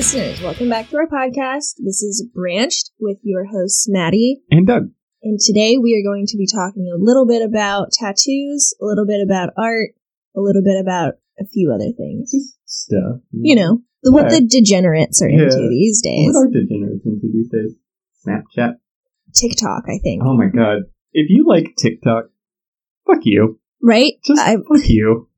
listeners, welcome back to our podcast. This is Branched with your hosts, Maddie and Doug. And today we are going to be talking a little bit about tattoos, a little bit about art, a little bit about a few other things. Just stuff. You know, what the degenerates are into these days. What are degenerates into these days? Snapchat? TikTok, I think. Oh my god. If you like TikTok, fuck you. Right? Fuck you.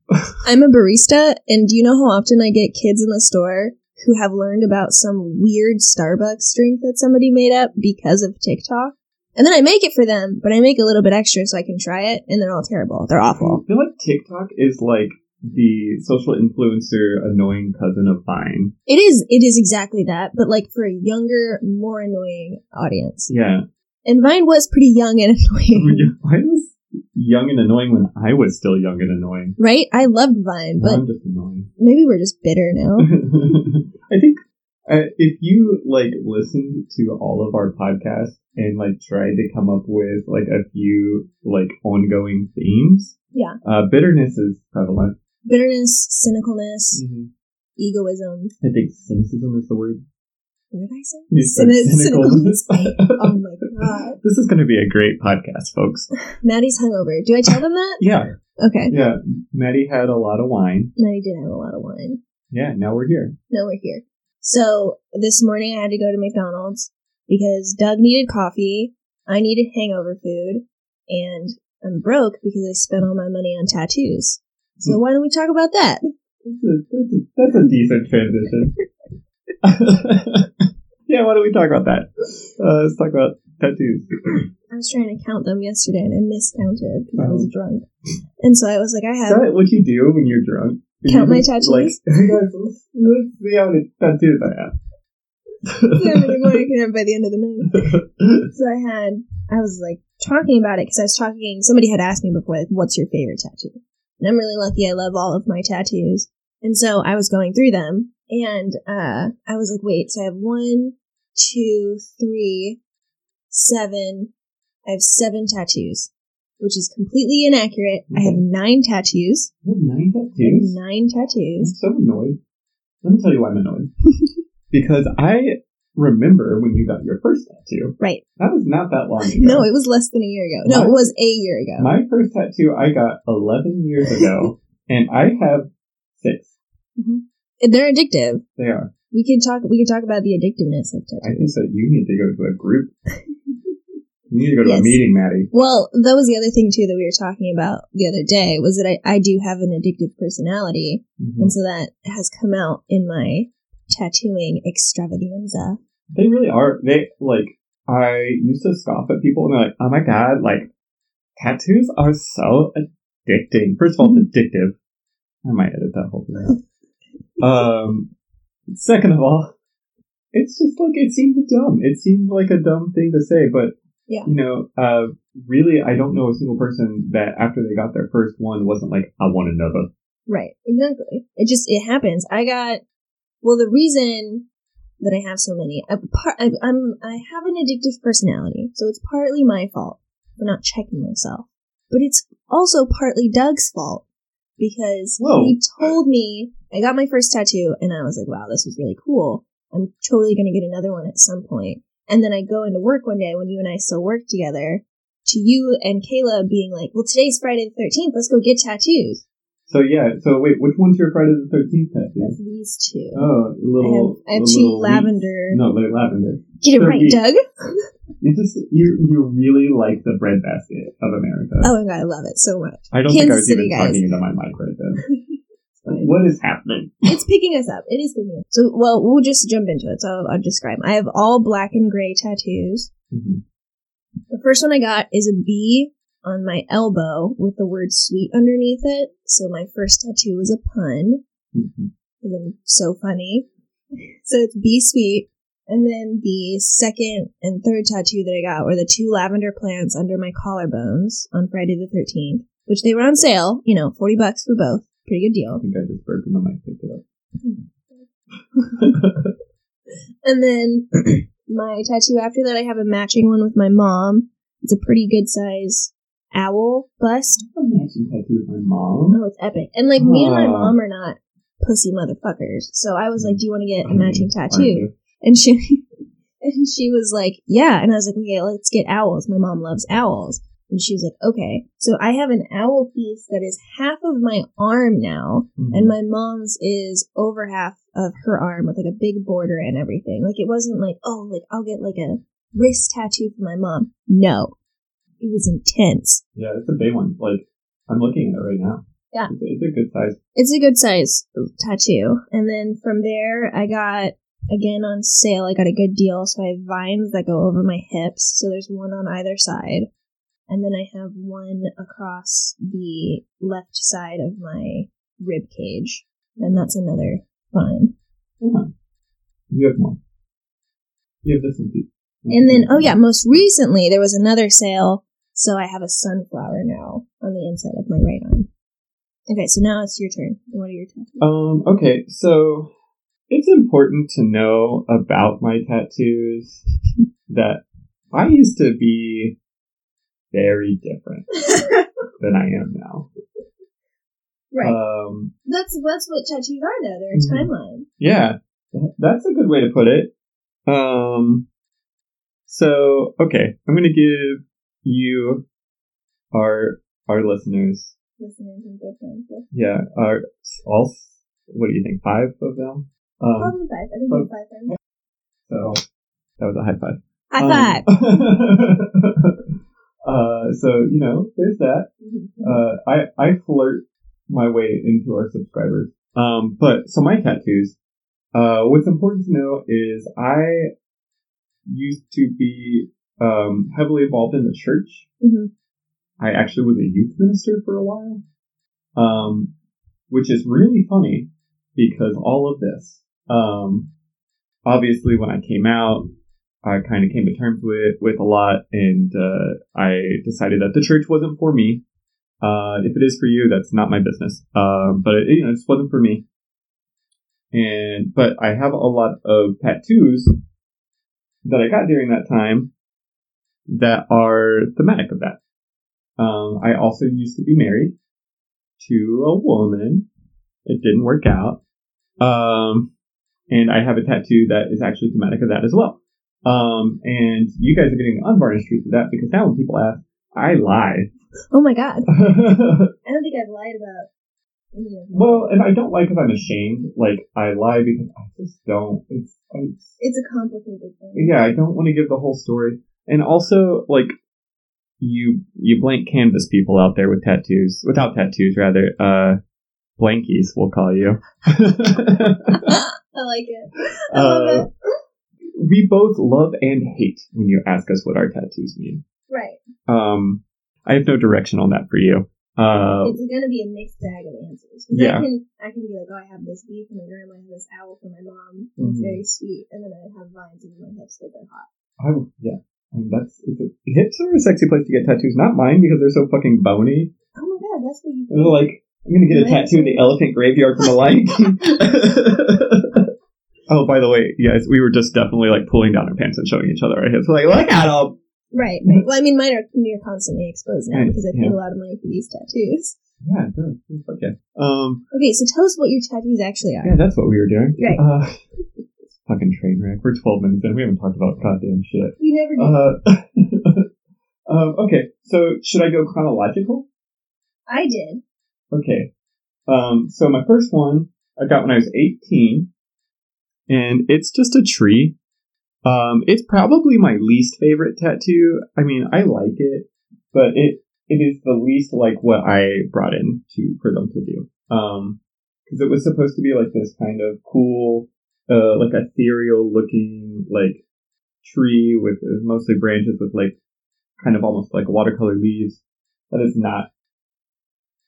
I'm a barista, and do you know how often I get kids in the store who have learned about some weird Starbucks drink that somebody made up because of TikTok? And then I make it for them, but I make a little bit extra so I can try it, and they're all terrible. They're awful. I feel like TikTok is like the social influencer annoying cousin of Vine. It is. It is exactly that, but like for a younger, more annoying audience. Yeah. And Vine was pretty young and annoying. Vine was young and annoying when I was still young and annoying. Right? I loved Vine, but I'm just annoying. Maybe we're just bitter now. I think if you like listened to all of our podcasts and like tried to come up with like a few like ongoing themes, bitterness is prevalent. Bitterness, cynicalness, egoism. I think cynicism is the word. What did I say? Cynicalness. Oh my god. This is going to be a great podcast, folks. Maddie's hungover. Do I tell them that? Yeah. Okay. Yeah. Maddie had a lot of wine. Maddie did have a lot of wine. Yeah, now we're here. So, this morning I had to go to McDonald's because Doug needed coffee, I needed hangover food, and I'm broke because I spent all my money on tattoos. So why don't we talk about that? That's a decent transition. Yeah, why don't we talk about that? Let's talk about tattoos. I was trying to count them yesterday and I miscounted because I was drunk. And so I was like, Is that what you do when you're drunk? Count my tattoos? Like, let's see how many tattoos I have. See how many more I can have by the end of the night. So I was like talking about it because somebody had asked me before, like, what's your favorite tattoo? And I'm really lucky. I love all of my tattoos. And so I was going through them and I was like, wait, so I have 1, 2, 3, 7. I have 7 tattoos, which is completely inaccurate. Okay. I have 9 tattoos. You have 9 tattoos? I have 9 tattoos. I'm so annoyed. Let me tell you why I'm annoyed. Because I remember when you got your first tattoo. Right. That was not that long ago. No, it was less than a year ago. No, it was a year ago. My first tattoo I got 11 years ago, and I have 6. Mm-hmm. They're addictive. They are. We could talk about the addictiveness of tattoos. I think that you need to go to a group. You need to go to a meeting, Maddie. Well, that was the other thing, too, that we were talking about the other day, was that I do have an addictive personality, and so that has come out in my tattooing extravaganza. They really are. They, like, I used to scoff at people and they're like, oh my god, like, tattoos are so addicting. First of all, it's addictive. I might edit that whole thing out. Second of all, it's just like, it seemed dumb. It seemed like a dumb thing to say, but, you know, really, I don't know a single person that after they got their first one wasn't like, I want another. Right, exactly. It happens. Well, the reason that I have so many, I have an addictive personality, so it's partly my fault for not checking myself. But it's also partly Doug's fault, because he told me, I got my first tattoo, and I was like, wow, this is really cool. I'm totally going to get another one at some point. And then I go into work one day when you and I still work together, to you and Kayla being like, well, today's Friday the 13th, let's go get tattoos. So, wait, which one's your Friday the 13th tattoo? That's these two. Oh, I have two lavender. No, they're lavender. Get it so right, Doug. You really like the breadbasket of America. Oh, my God, I love it so much. I don't Kansas think I was City, even guys. Talking into my mic right then. What is happening? It's picking us up. It is picking us up. So, well, we'll just jump into it. So, I'll describe. I have all black and gray tattoos. Mm-hmm. The first one I got is a bee on my elbow with the word sweet underneath it. So my first tattoo was a pun. Mm-hmm. I'm so funny. So it's be sweet. And then the second and third tattoo that I got were the 2 lavender plants under my collarbones on Friday the 13th, which they were on sale, you know, $40 for both. Pretty good deal. I think I just burped and I might pick it up. And then my tattoo after that, I have a matching one with my mom. It's a pretty good size owl bust. I have a matching tattoo with my mom. Oh, it's epic. And, like, me and my mom are not pussy motherfuckers. So I was like, do you want to get a matching tattoo? And she was like, yeah. And I was like, okay, let's get owls. My mom loves owls. And she was like, okay. So I have an owl piece that is half of my arm now, and my mom's is over half of her arm with like a big border and everything. Like, it wasn't like, oh, like I'll get like a wrist tattoo for my mom. No. It was intense. Yeah, it's a big one. Like, I'm looking at it right now. Yeah. It's a good size. It's a good size tattoo. And then from there, I got, again on sale, I got a good deal. So I have vines that go over my hips. So there's one on either side. And then I have one across the left side of my rib cage. And that's another vine. Yeah. You have more. You have this one too. And then, oh yeah, most recently there was another sale. So I have a sunflower now on the inside of my right arm. Okay, so now it's your turn. What are your tattoos? Okay, so it's important to know about my tattoos that I used to be very different than I am now. Right. That's what tattoos are, though. They're a timeline. Yeah, that's a good way to put it. So, okay, I'm going to give you, our listeners... Yeah, all, what do you think, 5 of them? Probably 5. I think we have 5 of them. So, that was a high five. High five! So, you know, there's that. I flirt my way into our subscribers. But, so my tattoos, what's important to know is I used to be heavily involved in the church. I actually was a youth minister for a while, which is really funny because all of this, obviously when I came out, I kind of came to terms with a lot, and I decided that the church wasn't for me. If it is for you, that's not my business. But it, you know, it just wasn't for me. But I have a lot of tattoos that I got during that time that are thematic of that. I also used to be married to a woman. It didn't work out. And I have a tattoo that is actually thematic of that as well. And you guys are getting the unvarnished truth of that, because now when people ask, I lie. Oh my God. I don't think I've lied about any of them. Well, and I don't lie because I'm ashamed. Like, I lie because I just don't. It's a complicated thing. Yeah, I don't want to give the whole story. And also, like, You blank canvas people out there with tattoos, without tattoos rather, blankies we'll call you. I like it. I love it. We both love and hate when you ask us what our tattoos mean. Right. I have no direction on that for you. It's going to be a mixed bag of answers. Yeah. I can be like, oh, I have this bee for my grandma, I have this owl for my mom. It's very sweet. And then I have vines in my hips that they're hot. Yeah. And hips are a sexy place to get tattoos. Not mine, because they're so fucking bony. Oh my God, that's what you think. They're like, I'm going to get a tattoo in the elephant graveyard from the Lion King. Oh, by the way, yes, we were just definitely like pulling down our pants and showing each other our hips. Like, look at them! Right. Well, I mean, mine are constantly exposed now, because I paid a lot of money for these tattoos. Yeah, no, okay. Okay, so tell us what your tattoos actually are. Yeah, that's what we were doing. Right. Fucking train wreck. We're 12 minutes in. We haven't talked about goddamn shit. We never did. Okay, so should I go chronological? I did. Okay. So my first one I got when I was 18, and it's just a tree. It's probably my least favorite tattoo. I mean, I like it, but it is the least like what I brought in for them to do. Because it was supposed to be like this kind of cool, like ethereal looking like tree with mostly branches with like kind of almost like watercolor leaves. That is not.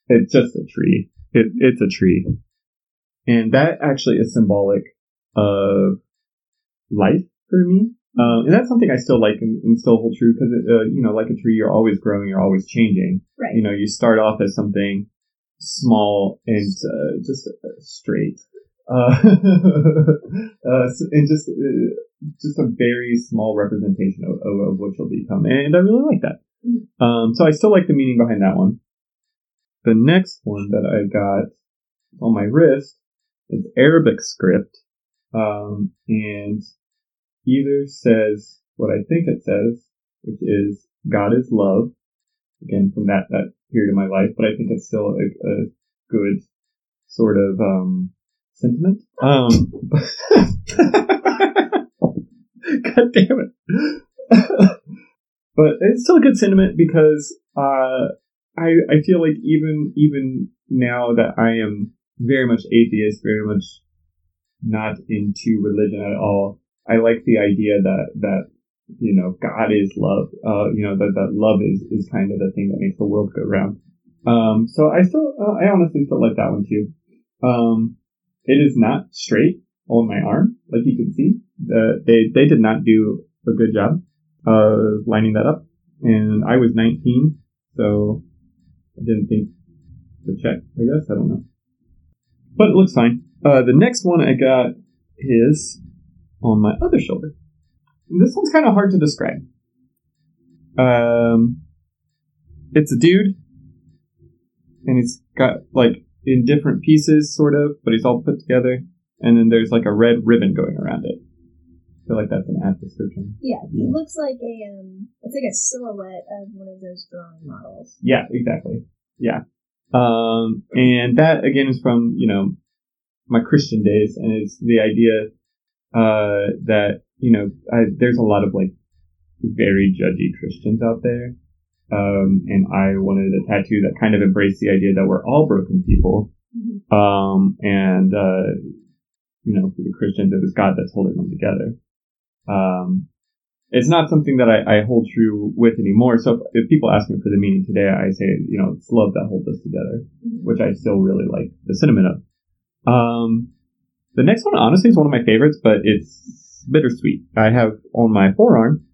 It's just a tree. It's a tree, and that actually is symbolic of life for me. And that's something I still like and still hold true, because you know, like a tree, you're always growing, you're always changing. Right. You know, you start off as something small and just straight. And just a very small representation of what you'll become, and I really like that. So I still like the meaning behind that one. The next one that I got on my wrist an Arabic script, and either says what I think it says, which is God is love, again, from that period of my life, but I think it's still a good sort of sentiment. God damn it. But it's still a good sentiment because I feel like even now that I am very much atheist, very much not into religion at all, I like the idea that you know, God is love. That love is kind of the thing that makes the world go round. So I honestly still like that one too. It is not straight on my arm, like you can see. They did not do a good job of lining that up, and I was 19, so I didn't think to check, I guess, I don't know. But it looks fine. The next one I got is on my other shoulder. And this one's kind of hard to describe. It's a dude, and he's got, like, in different pieces, sort of, but he's all put together, and then there's, like, a red ribbon going around it. I feel like that's an apt description. Yeah, he looks like it's like a silhouette of one of those drawing models. Yeah, exactly. Yeah. And that, again, is from, you know, my Christian days, and it's the idea that, you know, there's a lot of, like, very judgy Christians out there, and I wanted a tattoo that kind of embraced the idea that we're all broken people, mm-hmm. You know, for the Christians, it was God that's holding them together. It's not something that I hold true with anymore. So if people ask me for the meaning today, I say, you know, it's love that holds us together, which I still really like the sentiment of. The next one, honestly, is one of my favorites, but it's bittersweet. I have on my forearm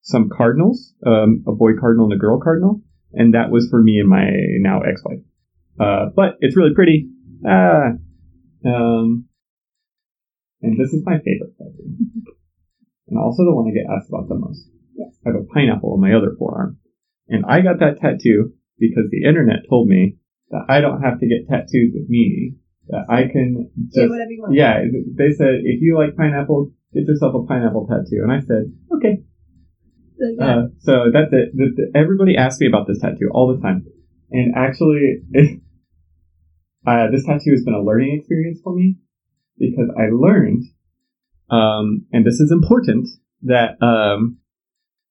some cardinals, a boy cardinal and a girl cardinal, and that was for me and my now ex-wife. But it's really pretty. And this is my favorite tattoo, and also the one I get asked about the most. Yes. I have a pineapple on my other forearm, and I got that tattoo because the internet told me that I don't have to get tattoos with meaning. That I can just do whatever you want. Yeah, they said if you like pineapples, get yourself a pineapple tattoo, and I said okay. So, yeah. So that's it. Everybody asks me about this tattoo all the time, and actually. This tattoo has been a learning experience for me because I learned, and this is important, that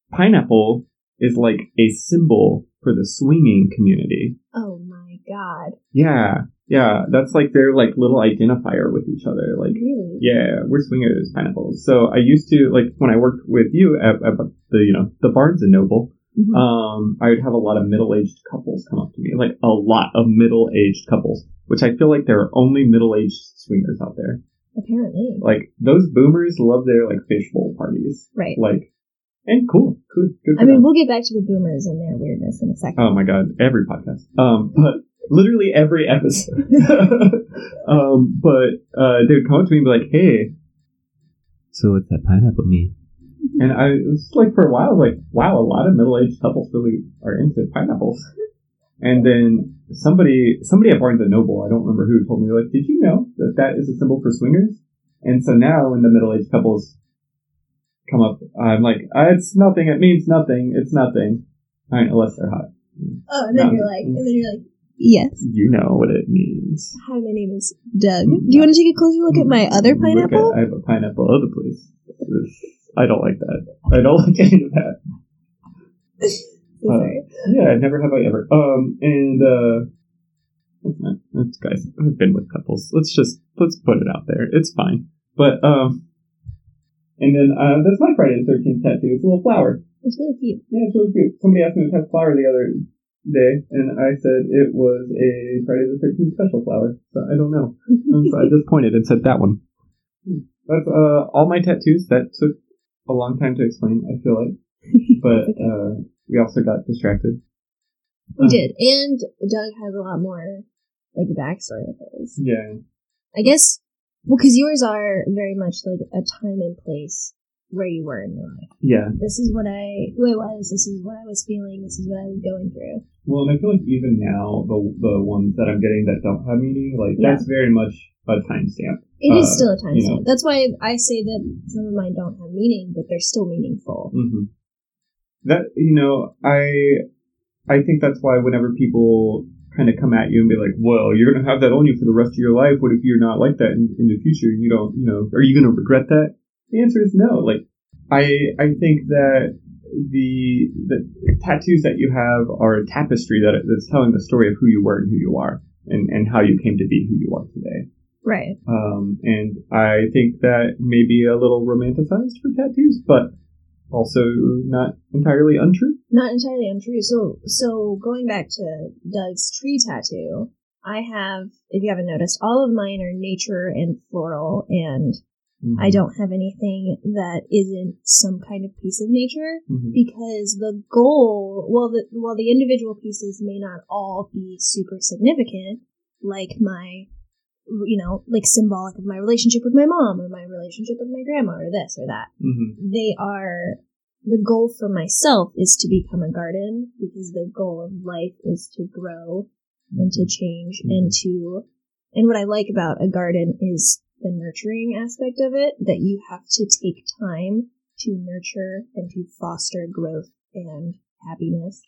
pineapple is like a symbol for the swinging community. Oh my God. Yeah. That's like their like little identifier with each other. Like, really? Yeah, we're swingers, pineapples. So I used to, like, when I worked with you at the, you know, the Barnes & Noble, mm-hmm. I would have a lot of middle-aged couples come up to me, like a lot of middle-aged couples, which I feel like there are only middle-aged swingers out there. Apparently. Like, those boomers love their, like, fishbowl parties. Right. Like, and cool. Good for them. We'll get back to the boomers and their weirdness in a second. Oh my God, every podcast. But literally every episode. But they would come up to me and be like, hey, so what's that pineapple mean? And I was like, for a while, like, wow, a lot of middle-aged couples really are into pineapples. And then somebody at Barnes & Noble, I don't remember who, told me, like, did you know that is a symbol for swingers? And so now when the middle-aged couples come up, I'm like, it's nothing. It means nothing. It's nothing. All right, unless they're hot. Oh, and then you're like, yes. You know what it means. Hi, my name is Doug. Do you want to take a closer look at my other pineapple? I have a pineapple. Oh, please. I don't like that. I don't like any of that. Yeah, never have I ever. That's guys. I've been with couples. Let's put it out there. It's fine. But and then that's my Friday the 13th tattoo. It's a little flower. It's really cute. Yeah, it's really cute. Somebody asked me to have flower the other day, and I said it was a Friday the 13th special flower. So I don't know. So I just pointed and said that one. That's all my tattoos. That took a long time to explain, I feel like. But we also got distracted. We did. And Doug has a lot more, like, backstory of his. Yeah. I guess, well, because yours are very much, like, a time and place where you were in your life. Yeah. This is what I was feeling. This is what I was going through. Well, and I feel like even now, the ones that I'm getting that don't have meaning, like, that's very much a timestamp. It is still a timestamp. You know. That's why I say that some of mine don't have meaning, but they're still meaningful. Mm-hmm. That, you know, I think that's why whenever people kind of come at you and be like, well, you're going to have that on you for the rest of your life. What if you're not like that in the future? You don't, you know, are you going to regret that? The answer is no. Like, I think that the tattoos that you have are a tapestry that's telling the story of who you were and who you are and how you came to be who you are today. Right. And I think that may be a little romanticized for tattoos, but also not entirely untrue. Not entirely untrue. So going back to Doug's tree tattoo, I have, if you haven't noticed, all of mine are nature and floral, and mm-hmm. I don't have anything that isn't some kind of piece of nature, mm-hmm. because the goal, the individual pieces may not all be super significant, like my, you know, like symbolic of my relationship with my mom or my relationship with my grandma or this or that. Mm-hmm. The goal for myself is to become a garden, because the goal of life is to grow and to change, mm-hmm. and what I like about a garden is the nurturing aspect of it, that you have to take time to nurture and to foster growth and happiness.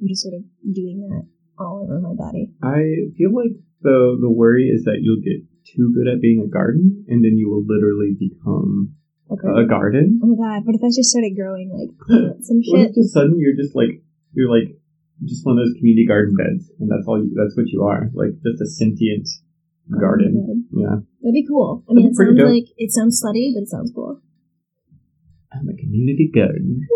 I'm just sort of doing that all over my body. I feel like the worry is that you'll get too good at being a garden, and then you will literally become a garden. Oh my god, what if I just started growing, like, plants and shit? What if all of a sudden you're just one of those community garden beds, and that's what you are, like, just a sentient garden. Yeah. That'd be cool. I mean, it sounds dope. Like, it sounds slutty, but it sounds cool. I'm a community garden.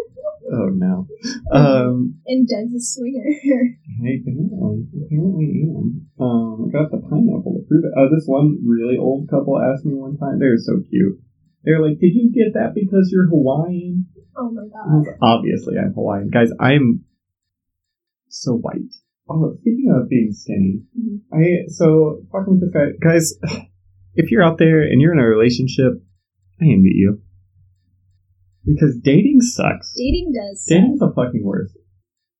Oh, no. And Doug's a swinger. I apparently am. I got the pineapple to prove it. This one really old couple asked me one time. They were so cute. They were like, did you get that because you're Hawaiian? Oh, my God. Obviously, I'm Hawaiian. Guys, I'm so white. Oh, speaking of being skinny, mm-hmm. So talking with this guy, guys, if you're out there and you're in a relationship, I envy you. Because dating sucks. Dating does suck. Dating's the fucking worst.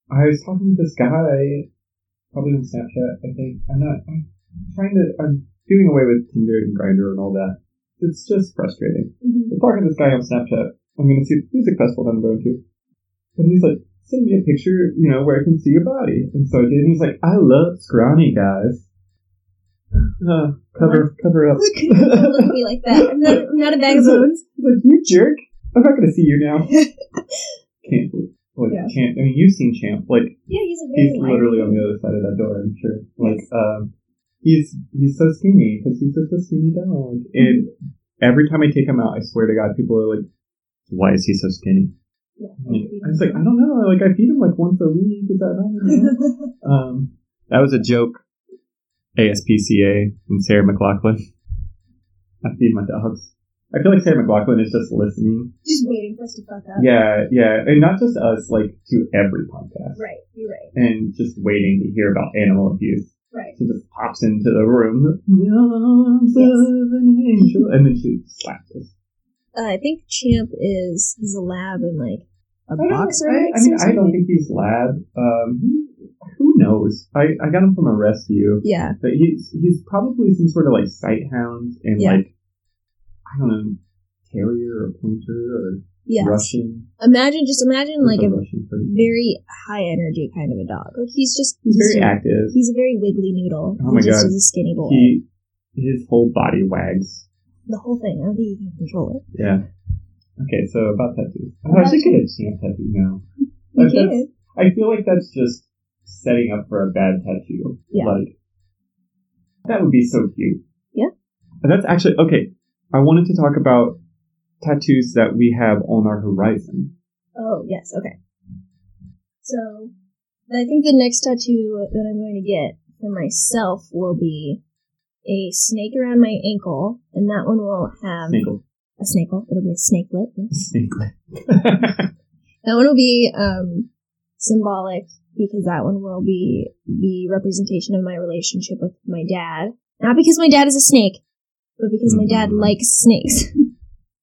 I was talking to this guy, probably on Snapchat, I think. I'm doing away with Tinder and Grindr and all that. It's just frustrating. Mm-hmm. I'm talking to this guy on Snapchat. I'm going to see the music festival that I'm going to. And he's like, send me a picture, you know, where I can see your body. And so I did, and he's like, I love scrawny guys. Cover up. Don't look at me like that. I'm not a bag of bones. He's like, you jerk. I'm not going to see you now. Can't. Like, yeah. Champ. I mean, you've seen Champ. Like, yeah, he's literally on the other side of that door, I'm sure. Like, yes. He's so skinny because he's just a skinny dog. And every time I take him out, I swear to God, people are like, why is he so skinny? Yeah, I was like, I don't know. Like, I feed him like once a week. Is that not? That was a joke. ASPCA and Sarah McLachlan. I feed my dogs. I feel like Sarah McLachlan is just listening. Just waiting for us to fuck up. Yeah. And not just us, like, to every podcast. Right, you're right. And just waiting to hear about animal abuse. Right. She just pops into the room. The arms of an angel. And then she slaps us. I think Champ is a lab and, like, a boxer. I don't think he's lab. Who knows? I got him from a rescue. Yeah. But he's probably some sort of, like, sight hound and, like, I don't know, terrier or pointer or Russian. Imagine like a very high energy kind of a dog. Like, he's very active. He's a very wiggly noodle. Oh my God. He just is a skinny boy. His whole body wags. The whole thing. I don't think you can control it. Yeah. Okay, so about tattoos. I should get a Champ tattoo now. I feel like that's just setting up for a bad tattoo. Yeah. Like, that would be so cute. Yeah. But that's actually, okay, I wanted to talk about tattoos that we have on our horizon. Oh, yes, okay. So, I think the next tattoo that I'm going to get for myself will be a snake around my ankle, and that one will have... Snakel. A snakel. It'll be a snakelet. Yes. Snakelet. That one will be symbolic, because that one will be the representation of my relationship with my dad. Not because my dad is a snake, but because my dad likes snakes.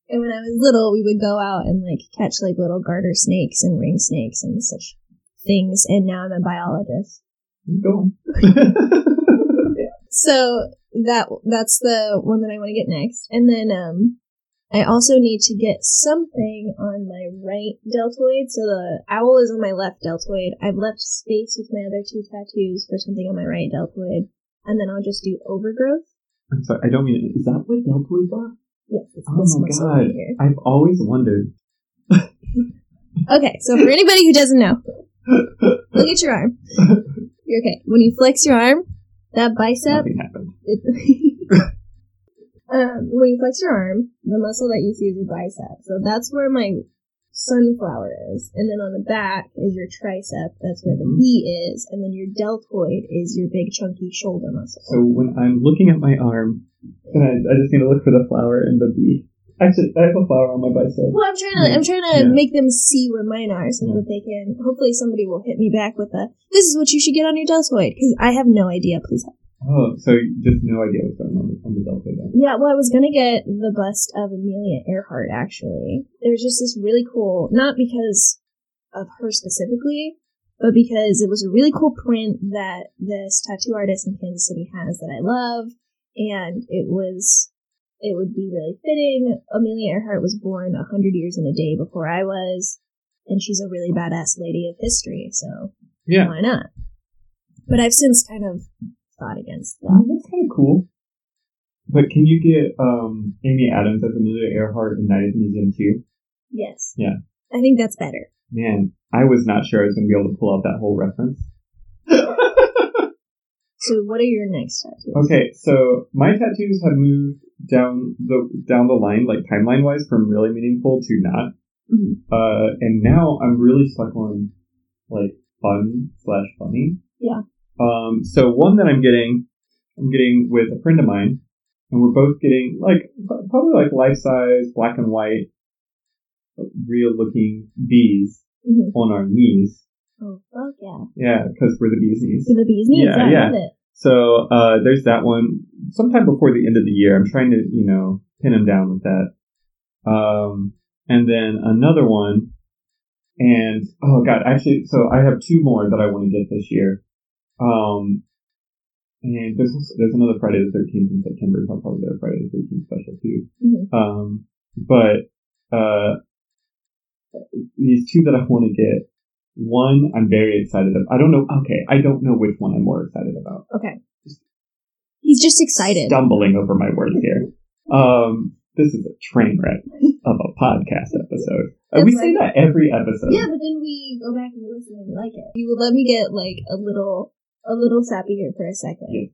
And when I was little, we would go out and, like, catch, like, little garter snakes and ring snakes and such things. And now I'm a biologist. Cool. So that's the one that I want to get next. And then I also need to get something on my right deltoid. So the owl is on my left deltoid. I've left space with my other two tattoos for something on my right deltoid. And then I'll just do overgrowth. I'm sorry, I don't mean it. Is that what deltoids are? Yes. It's oh my god. I've always wondered. Okay, so for anybody who doesn't know, look at your arm. You're okay. When you flex your arm, that bicep. Nothing happened. When you flex your arm, the muscle that you see is your bicep. So that's where my sunflower is. And then on the back is your tricep. That's where the V is. And then your deltoid is your big chunky shoulder muscle. So when I'm looking at my arm, and I just need to look for the flower and the V. Actually, I have a flower on my bicep. Well, I'm trying to make them see where mine are so that they can... Hopefully somebody will hit me back with a, this is what you should get on your deltoid, because I have no idea, please help. Oh, so just no idea what's going on the deltoid then? Yeah, well, I was going to get the bust of Amelia Earhart, actually. There's just this really cool... Not because of her specifically, but because it was a really cool print that this tattoo artist in Kansas City has that I love, and it was... It would be really fitting. Amelia Earhart was born 100 years and a day before I was, and she's a really badass lady of history, so why not? But I've since kind of fought against that. I mean, that's kind of cool. But can you get Amy Adams as Amelia Earhart in Night of the Museum too? Yes. Yeah. I think that's better. Man, I was not sure I was going to be able to pull out that whole reference. So what are your next tattoos? Okay, so my tattoos have moved down the line, like timeline wise, from really meaningful to not. Mm-hmm. And now I'm really stuck on like fun/funny. Yeah. So one that I'm getting with a friend of mine, and we're both getting like probably like life size black and white, real looking bees on our knees. Oh, fuck yeah. Yeah, because we're the bee's knees. We're the bee's knees, yeah. I love it. So, there's that one. Sometime before the end of the year, I'm trying to, pin him down with that. And then another one. And, oh god, actually, so I have two more that I want to get this year. And there's another Friday the 13th in September, so I'll probably get a Friday the 13th special too. Mm-hmm. But these two that I want to get, one I'm very excited about. I don't know which one I'm more excited about. Okay. He's just excited. Stumbling over my words here. This is a train wreck of a podcast episode. We say that every episode. Yeah, but then we go back and we listen and we like it. You would let me get like a little sappy here for a second. Yeah.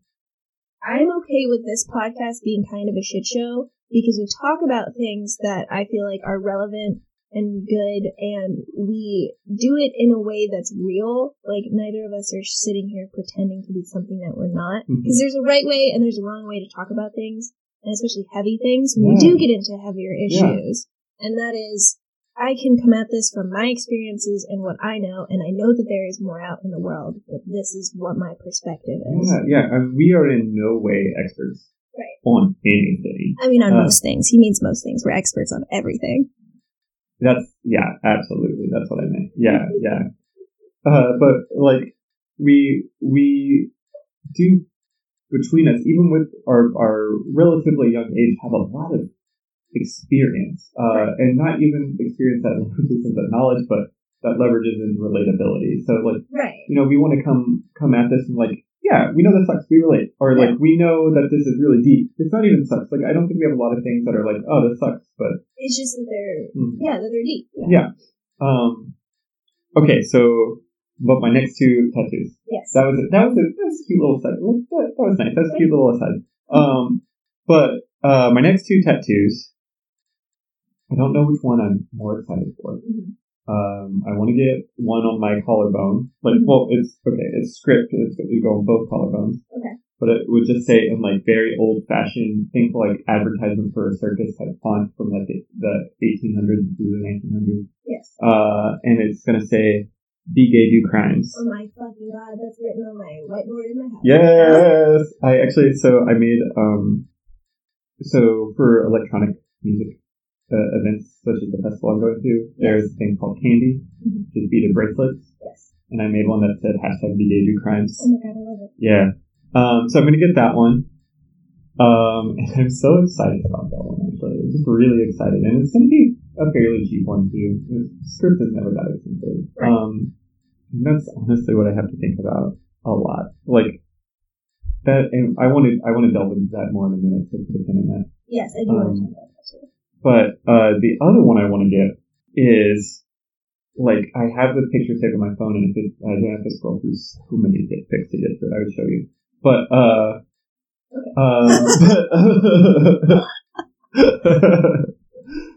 I'm okay with this podcast being kind of a shit show because we talk about things that I feel like are relevant and good, and we do it in a way that's real. Like, neither of us are sitting here pretending to be something that we're not. Because there's a right way and there's a wrong way to talk about things, and especially heavy things. We do get into heavier issues. Yeah. And that is, I can come at this from my experiences and what I know, and I know that there is more out in the world, but this is what my perspective is. Yeah, I mean, we are in no way experts on anything. I mean, on most things. He means most things. We're experts on everything. Absolutely. That's what I meant. Yeah. But like we do between us, even with our relatively young age, have a lot of experience, and not even experience that leverages into knowledge, but that leverages in relatability. So like, we want to come at this and like, yeah, we know that sucks. We relate, or like we know that this is really deep. It's not even sucks. Like I don't think we have a lot of things that are like, oh, this sucks, but it's just that they're that they're deep. Yeah. Okay, so but my next two tattoos. Yes. That was a cute little side. That was nice. That was a cute little aside. But my next two tattoos, I don't know which one I'm more excited for. Mm-hmm. I want to get one on my collarbone. Like, well, it's okay. It's script. It's going to go on both collarbones. Okay. But it would just say in like very old-fashioned, think like advertisement for a circus type font from like the 1800s through the 1900s. Yes. And it's going to say, "Be gay, do crimes." Oh my fucking god! That's written on my whiteboard in my house. Yes. I made for electronic music. events such as the festival I'm going to, there's a thing called candy, which is beaded bracelets. Yes. And I made one that said #BeGayDoCrimes. Oh my god, I love it. Yeah. So I'm going to get that one. And I'm so excited about that one, actually. I'm just really excited. And it's going to be a fairly cheap one, too. The script is never that expensive. Right. And that's honestly what I have to think about a lot. Like, that, and I want to delve into that more in a minute to put a pin in that. Yes, I do want to talk about that too. But the other one I want to get is, like, I have the picture saved on my phone, and I don't have to scroll through so many dick pics to get to it. I would show you, but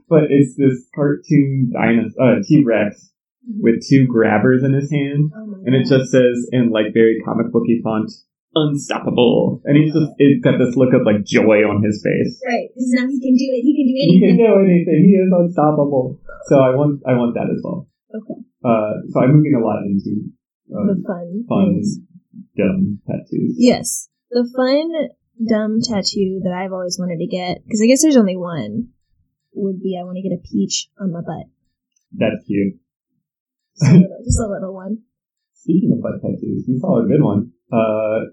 but it's this cartoon dinosaur T-Rex with two grabbers in his hand, and it just says in like very comic booky font, "Unstoppable," and he's got this look of like joy on his face. Right, because now he can do it. He can do anything. He can do anything. He is unstoppable. So I want that as well. Okay. So I'm moving a lot into the fun, dumb tattoos. Yes, the fun, dumb tattoo that I've always wanted to get, because I guess there's only one, would be I want to get a peach on my butt. That's cute. Just a little one. Speaking of butt tattoos, we saw a good one.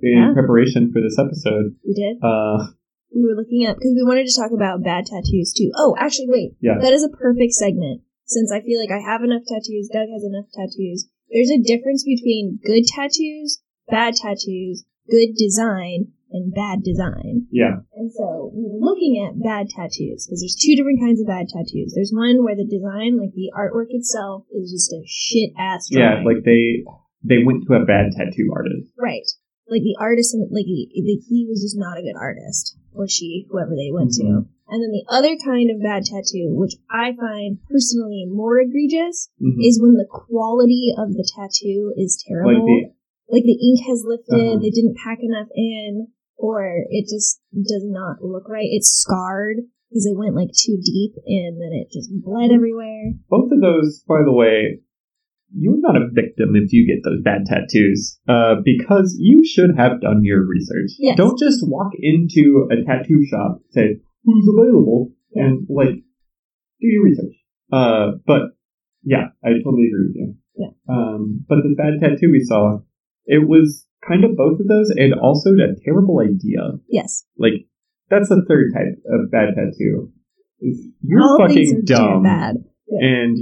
In preparation for this episode. We did? We were looking up, because we wanted to talk about bad tattoos, too. Oh, actually, wait. Yeah. That is a perfect segment, since I feel like I have enough tattoos, Doug has enough tattoos. There's a difference between good tattoos, bad tattoos, good design, and bad design. Yeah. And so, we were looking at bad tattoos, because there's two different kinds of bad tattoos. There's one where the design, like the artwork itself, is just a shit-ass drawing. Yeah, like they went to a bad tattoo artist. Right. Like, the artist, like, he was just not a good artist. Or she, whoever they went to. And then the other kind of bad tattoo, which I find personally more egregious, is when the quality of the tattoo is terrible. Like the ink has lifted, they didn't pack enough in, or it just does not look right. It's scarred, because they went, like, too deep, and then it just bled everywhere. Both of those, by the way... You're not a victim if you get those bad tattoos, because you should have done your research. Yes. Don't just walk into a tattoo shop, say, who's available, and, like, do your research. But, yeah, I totally agree with you. Yeah. But the bad tattoo we saw, it was kind of both of those, and also a terrible idea. Yes. Like, that's the third type of bad tattoo. You're all fucking dumb. Too bad. Yeah. And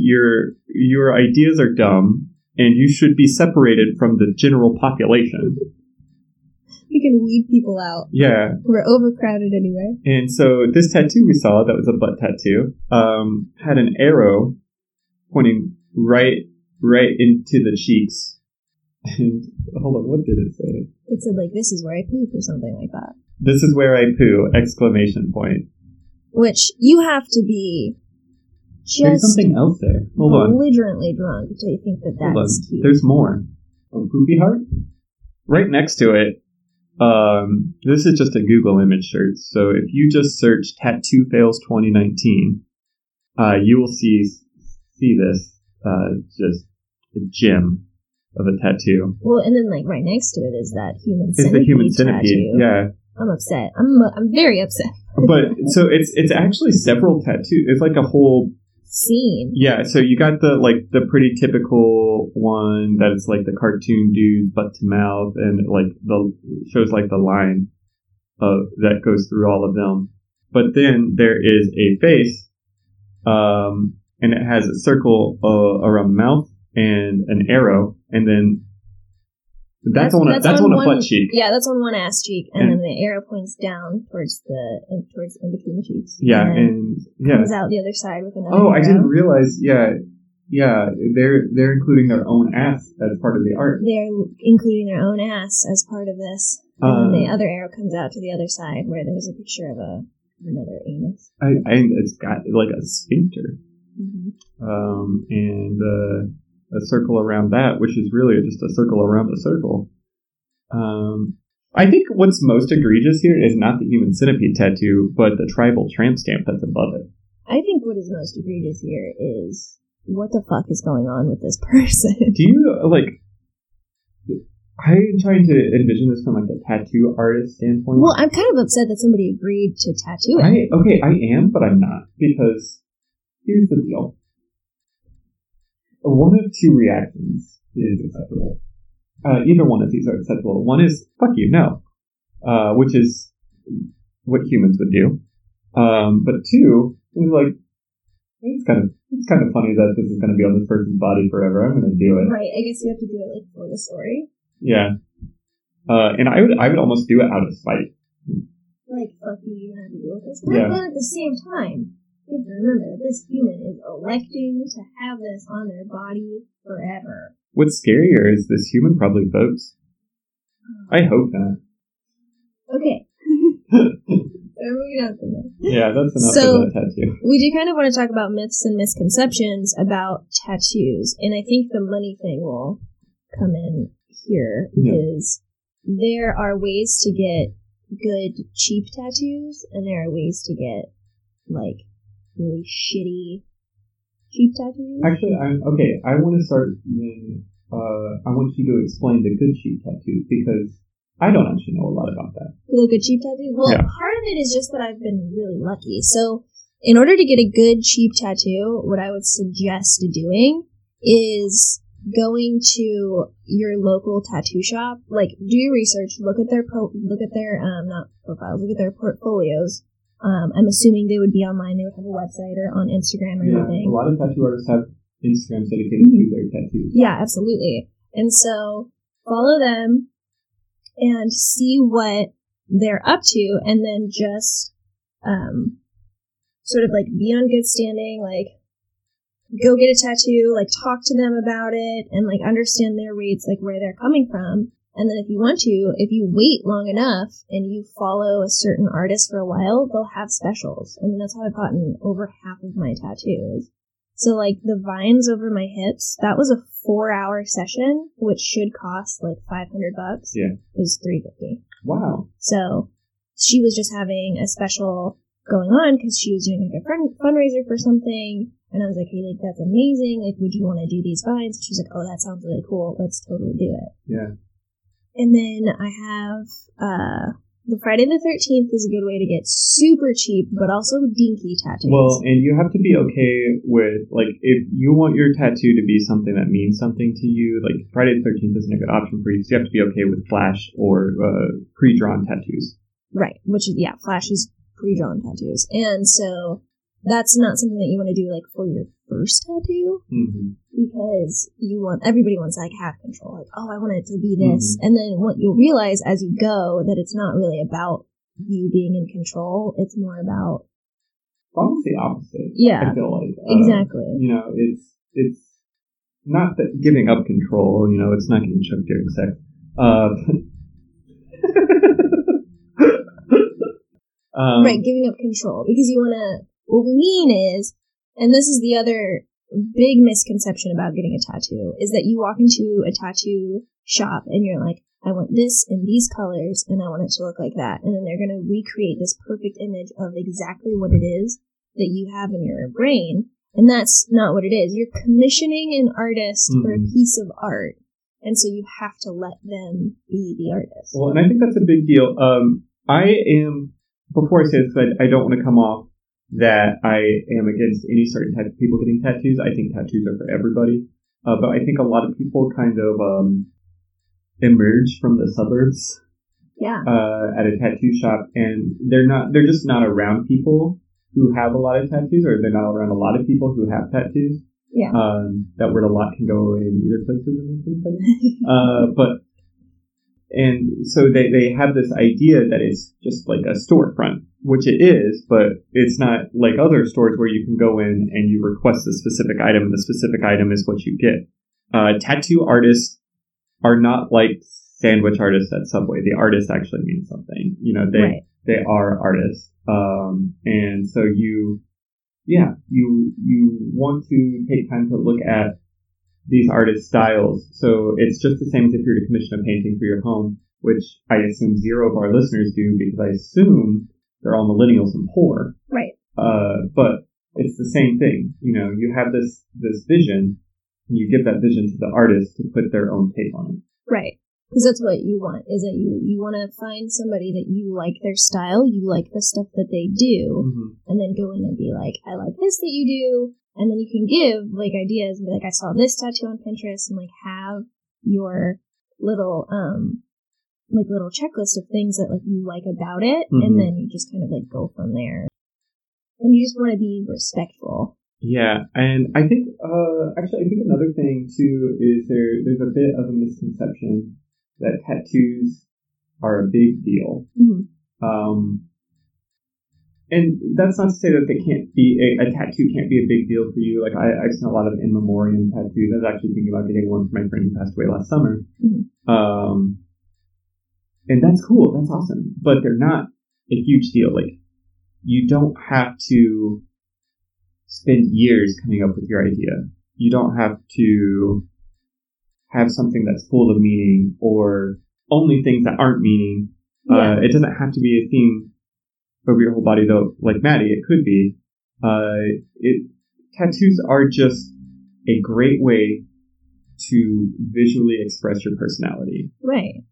your ideas are dumb, and you should be separated from the general population. We can weed people out. Yeah. We're overcrowded anyway. And so this tattoo we saw, that was a butt tattoo, had an arrow pointing right into the cheeks. And, hold on, what did it say? It said, like, this is where I poop, or something like that. This is where I poo, !! Which, you have to be... There's something else there. Hold on. Belligerently drunk. Do you think that that's cute? There's more. Oh, Poopy Heart? Right next to it, this is just a Google image search. So if you just search Tattoo Fails 2019, you will see this just a gem of a tattoo. Well, and then like right next to it is that human centipede. It's the human centipede. Tattoo. Yeah. I'm upset. I'm very upset. But so it's actually several tattoos. It's like a whole scene. Yeah, so you got the like the pretty typical one that's like the cartoon dude butt to mouth, and like the shows like the line that goes through all of them. But then there is a face, and it has a circle around the mouth and an arrow, and then that's on a butt cheek. Yeah, that's on one ass cheek, and then the arrow points down towards in between the cheeks. Yeah, and comes out the other side with another. Oh, arrow. I didn't realize. Yeah, they're including their own ass as part of the art. They're including their own ass as part of this, and then the other arrow comes out to the other side where there's a picture of another anus. It's got like a sphincter, and a circle around that, which is really just a circle around a circle. I think what's most egregious here is not the human centipede tattoo, but the tribal tramp stamp that's above it. I think what is most egregious here is what the fuck is going on with this person. Do you, like... I'm trying to envision this from, like, a tattoo artist standpoint. Well, I'm kind of upset that somebody agreed to tattoo it. Okay, I am, but I'm not, because Here's the deal. One of two reactions is acceptable. Either one of these are acceptable. One is, fuck you, no. Which is what humans would do. But two is like, it's kind of funny that this is going to be on this person's body forever. I'm going to do it. Right. I guess you have to do it like for the story. Yeah. And I would almost do it out of spite. Like, fuck you, you have to deal with this. But then at the same time, you have to remember that this human is electing to have this on their body forever. What's scarier is this human probably votes. I hope not. Okay. Yeah, that's enough about tattoo. We do kind of want to talk about myths and misconceptions about tattoos, and I think the money thing will come in here because there are ways to get good cheap tattoos, and there are ways to get like really shitty cheap tattoos. Actually, I want to start with. I want you to explain the good cheap tattoos because I don't actually know a lot about that. The good cheap tattoo? Well, part of it is just that I've been really lucky. So, in order to get a good cheap tattoo, what I would suggest doing is going to your local tattoo shop. Like, do your research, look at their portfolios. I'm assuming they would be online. They would have a website or on Instagram or anything. A lot of tattoo artists have Instagram dedicated to their tattoos. Yeah, absolutely. And so, follow them. And see what they're up to, and then just sort of like be on good standing, like go get a tattoo, like talk to them about it, and like understand their rates, like where they're coming from. And then if you want to, if you wait long enough and you follow a certain artist for a while, they'll have specials. I mean, that's how I've gotten over half of my tattoos. So like the vines over my hips, that was a 4-hour session, which should cost like $500. Yeah. It was $350. Wow. So she was just having a special going on because she was doing like a fundraiser for something. And I was like, hey, like that's amazing. Like, would you want to do these vines? And she's like, oh, that sounds really cool. Let's totally do it. Yeah. And then I have the Friday the 13th is a good way to get super cheap, but also dinky tattoos. Well, and you have to be okay with, like, if you want your tattoo to be something that means something to you, like, Friday the 13th isn't a good option for you, so you have to be okay with flash or pre-drawn tattoos. Right, which is, yeah, flash is pre-drawn tattoos. And so that's not something that you want to do, like, for your first tattoo, because everybody wants like half control, like, oh, I want it to be this, and then what you'll realize as you go that it's not really about you being in control, it's more about almost the opposite. I feel like exactly, it's not that giving up control, it's not getting choked during sex. Right, giving up control because you want to. What we mean is. And this is the other big misconception about getting a tattoo, is that you walk into a tattoo shop and you're like, I want this in these colors and I want it to look like that. And then they're going to recreate this perfect image of exactly what it is that you have in your brain. And that's not what it is. You're commissioning an artist for a piece of art. And so you have to let them be the artist. Well, and I think that's a big deal. Before I say this, I don't want to come off that I am against any certain type of people getting tattoos. I think tattoos are for everybody. But I think a lot of people kind of emerge from the suburbs at a tattoo shop, and they're just not around people who have a lot of tattoos, or they're not around a lot of people who have tattoos. Yeah. That word a lot can go in either places. And so they have this idea that it's just like a storefront, which it is, but it's not like other stores where you can go in and you request a specific item, and the specific item is what you get. Tattoo artists are not like sandwich artists at Subway. The artist actually means something. They are artists. And so you want to take time to look at these artists' styles. So it's just the same as if you were to commission a painting for your home, which I assume zero of our listeners do because I assume they're all millennials and poor. Right. But it's the same thing. You have this vision, and you give that vision to the artist to put their own take on it. Right. Because that's what you want, is that you want to find somebody that you like their style, you like the stuff that they do, and then go in and be like, I like this that you do, and then you can give, like, ideas, and be like, I saw this tattoo on Pinterest, and, like, have your little, like, little checklist of things that, like, you like about it, and then you just kind of, like, go from there. And you just want to be respectful. Yeah, and I think, actually, another thing, too, is there's a bit of a misconception that tattoos are a big deal. And that's not to say that they can't be, a tattoo can't be a big deal for you. Like, I've seen a lot of in memoriam tattoos. I was actually thinking about getting one for my friend who passed away last summer. And that's cool. That's awesome. But they're not a huge deal. Like, you don't have to spend years coming up with your idea. You don't have to have something that's full of meaning or only things that aren't meaning. Yeah. It doesn't have to be a theme over your whole body, though. Like Maddie, it could be. Tattoos are just a great way to visually express your personality. Right.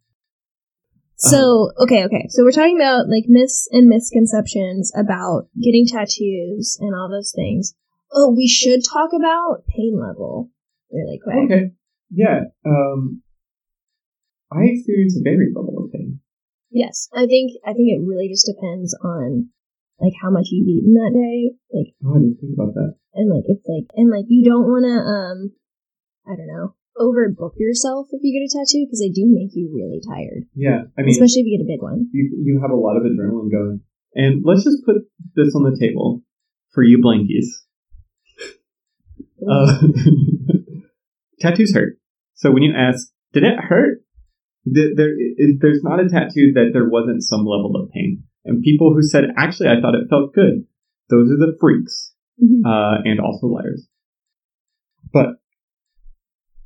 So, okay. So we're talking about, like, myths and misconceptions about getting tattoos and all those things. Oh, we should talk about pain level really quick. Okay. Yeah. I experience a varied level of pain. Yes. I think it really just depends on, like, how much you've eaten that day. Like, oh, I didn't think about that. And, like, it's like, and, like, you don't want to, I don't know, overbook yourself if you get a tattoo, because they do make you really tired. Yeah, I mean, especially if you get a big one. You have a lot of adrenaline going. And let's just put this on the table for you blankies. Tattoos hurt. So when you ask, did it hurt? There's not a tattoo that there wasn't some level of pain. And people who said, actually, I thought it felt good, those are the freaks, and also liars. But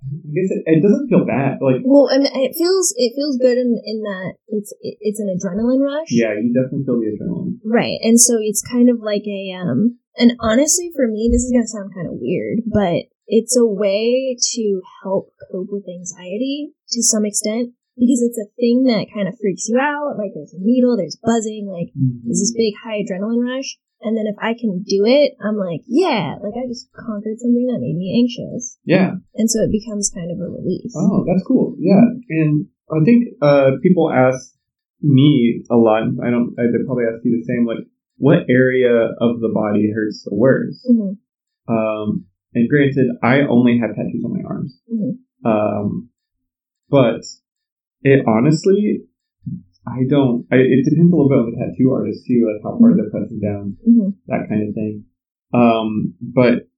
I guess it doesn't feel bad. Like, well, I mean, it feels good in that it's an adrenaline rush. Yeah, you definitely feel the adrenaline. Right, and so it's kind of like a And honestly, for me, this is gonna sound kind of weird, but it's a way to help cope with anxiety to some extent, because it's a thing that kind of freaks you out. Like, there's a needle, there's buzzing, like there's this big high adrenaline rush, and then if I can do it, I'm like, yeah, like, I just conquered something that made me anxious. Yeah. And so it becomes kind of a release. Oh, that's cool. Yeah. And I think people ask me a lot, they probably ask you the same, like, what area of the body hurts the worst? And granted, I only have tattoos on my arms. But it honestly, it depends a little bit on the tattoo artist too, like how far they're pressing down, that kind of thing. But,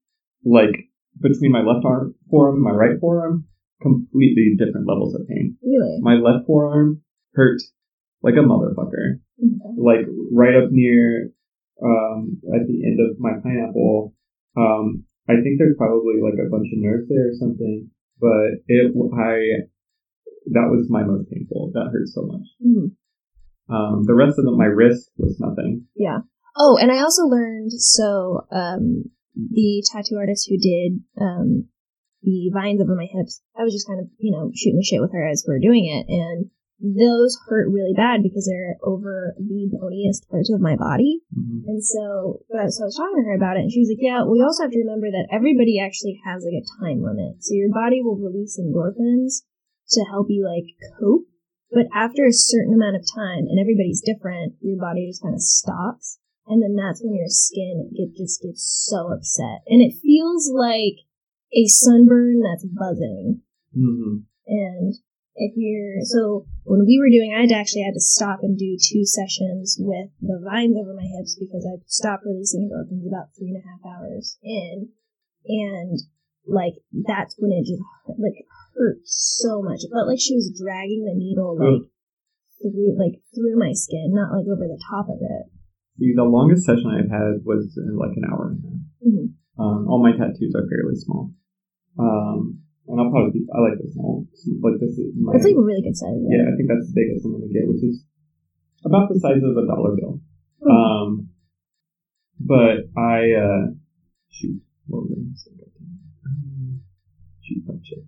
like, between my left forearm and my right forearm, completely different levels of pain. Really? My left forearm hurt like a motherfucker. Like, right up near, at the end of my pineapple, I think there's probably, like, a bunch of nerves there or something, but that was my most painful. That hurt so much. The rest of my wrist was nothing. Yeah. Oh, and I also learned, so, the tattoo artist who did, the vines over my hips, I was just kind of, shooting the shit with her as we were doing it, and those hurt really bad because they're over the boniest parts of my body. And so I was talking to her about it, and she was like, yeah, we also have to remember that everybody actually has, like, a time limit. So your body will release endorphins to help you, like, cope. But after a certain amount of time, and everybody's different, your body just kind of stops. And then that's when your skin just gets so upset. And it feels like a sunburn that's buzzing. And so when we were doing, I actually had to stop and do 2 sessions with the vines over my hips because I stopped releasing endorphins about 3.5 hours in, and, like, that's when it just, like, hurt so much. It felt like she was dragging the needle, like, through my skin, not, like, over the top of it. See, the longest session I've had was like an hour and a half. All my tattoos are fairly small. And I'll probably keep, I like this small. Like, this is my... That's, like, a really good size. Yeah, I think that's the biggest I'm going to get, which is about the size of a dollar bill. But I, shoot. What was I going to say? Shoot, that shit.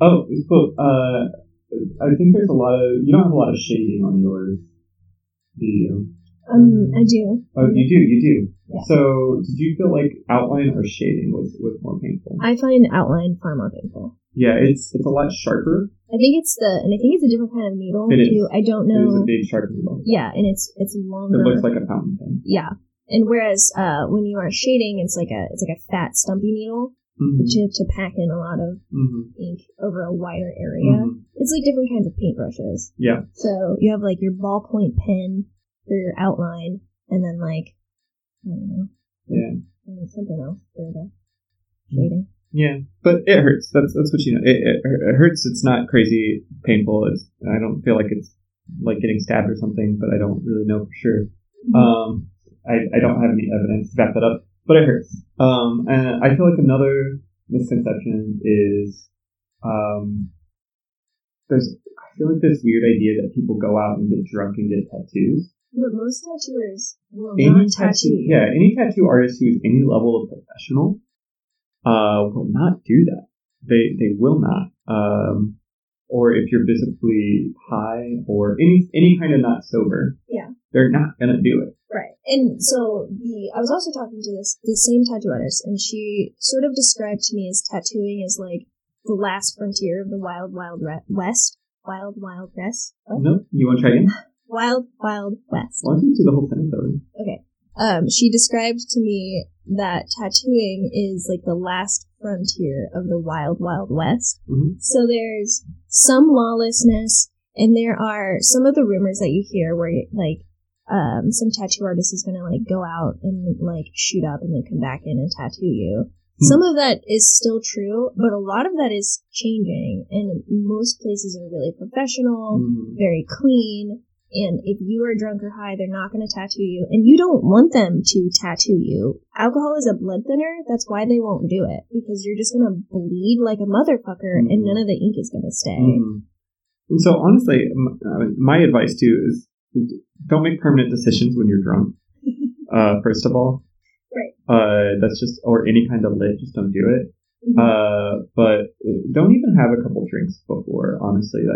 Oh, it's cool. I think there's a lot of... You don't have a lot of shading on yours, do you? I do. Oh, you do. Yeah. So, did you feel like outline or shading was more painful? I find outline far more painful. Yeah, it's a lot sharper. I think it's a different kind of needle. It is. I don't know. It is a big sharp needle. Yeah, and it's longer. It looks like a fountain pen. Yeah, and whereas when you are shading, it's like a fat stumpy needle. Mm-hmm. Which you have to pack in a lot of ink over a wider area. Mm-hmm. It's like different kinds of paintbrushes. Yeah. So you have like your ballpoint pen for your outline, and then like, I don't know. Yeah. And then something else for the shading. Yeah, but it hurts. That's what you know. It hurts. It's not crazy painful. I don't feel like it's like getting stabbed or something, but I don't really know for sure. Mm-hmm. I don't have any evidence to back that up. But it hurts. And I feel like another misconception is there's this weird idea that people go out and get drunk and get tattoos. But most tattooers will not tattoo you. Yeah, any tattoo artist who is any level of professional will not do that. They will not. Or if you're visibly high or any kind of not sober, yeah, they're not gonna do it. Right, and so I was also talking to the same tattoo artist, and she sort of described to me as tattooing as like the last frontier of the wild wild west. Wild wild west. What? No, you want to try again? Wild wild west. Why don't you do the whole thing though? Okay. She described to me that tattooing is like the last frontier of the wild, wild west. Mm-hmm. So there's some lawlessness, and there are some of the rumors that you hear where like some tattoo artist is gonna like go out and like shoot up and then come back in and tattoo you. Mm-hmm. Some of that is still true, but a lot of that is changing, and most places are really professional, mm-hmm. very clean. And if you are drunk or high, they're not going to tattoo you. And you don't want them to tattoo you. Alcohol is a blood thinner. That's why they won't do it. Because you're just going to bleed like a motherfucker, mm-hmm. and none of the ink is going to stay. Mm-hmm. And so, honestly, my advice, too, is don't make permanent decisions when you're drunk, first of all. Right. That's just, or any kind of lit, just don't do it. Mm-hmm. But don't even have a couple drinks before, honestly.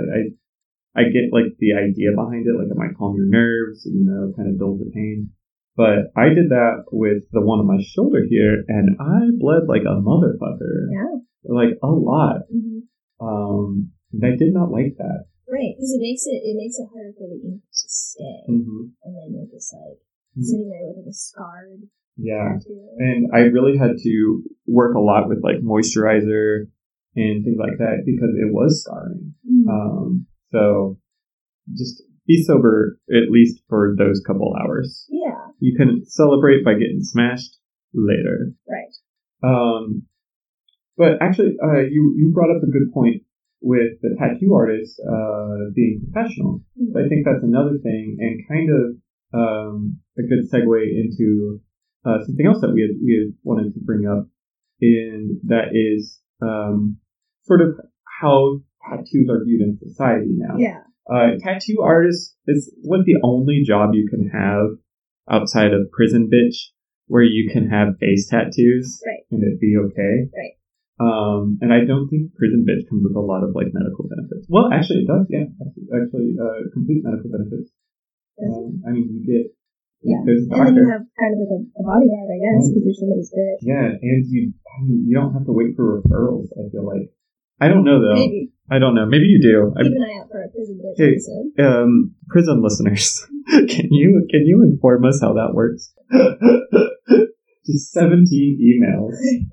I get, like, the idea behind it, like, it might calm your nerves, you know, kind of dull the pain. But I did that with the one on my shoulder here, and I bled like a motherfucker. Yeah. Like, a lot. Mm-hmm. And I did not like that. Right, because it makes it harder for the ink to stay. Mm-hmm. And then you're just, like, mm-hmm. sitting there with, like, a scarred tattoo. And I really had to work a lot with, like, moisturizer and things like that, because it was scarring. Mm-hmm. So, just be sober, at least for those couple hours. Yeah. You can celebrate by getting smashed later. Right. But actually, you brought up a good point with the tattoo artist being professional. Mm-hmm. I think that's another thing, and kind of a good segue into something else that we had wanted to bring up, and that is sort of how tattoos are viewed in society now. Yeah. Tattoo artists is like the only job you can have outside of prison bitch where you can have face tattoos, right, and it'd be okay. Right. And I don't think prison bitch comes with a lot of like medical benefits. Well, actually it does, yeah. Actually, complete medical benefits. I mean, you get... Yeah, there's a doctor. And then you have kind of like a bodyguard, I guess, because you're somebody's bitch. Yeah, and you don't have to wait for referrals, I feel like. I don't know, though. Maybe. I don't know. Maybe you do. Keep an eye out for a prison bitch episode. Prison listeners, can you inform us how that works? Just 17 emails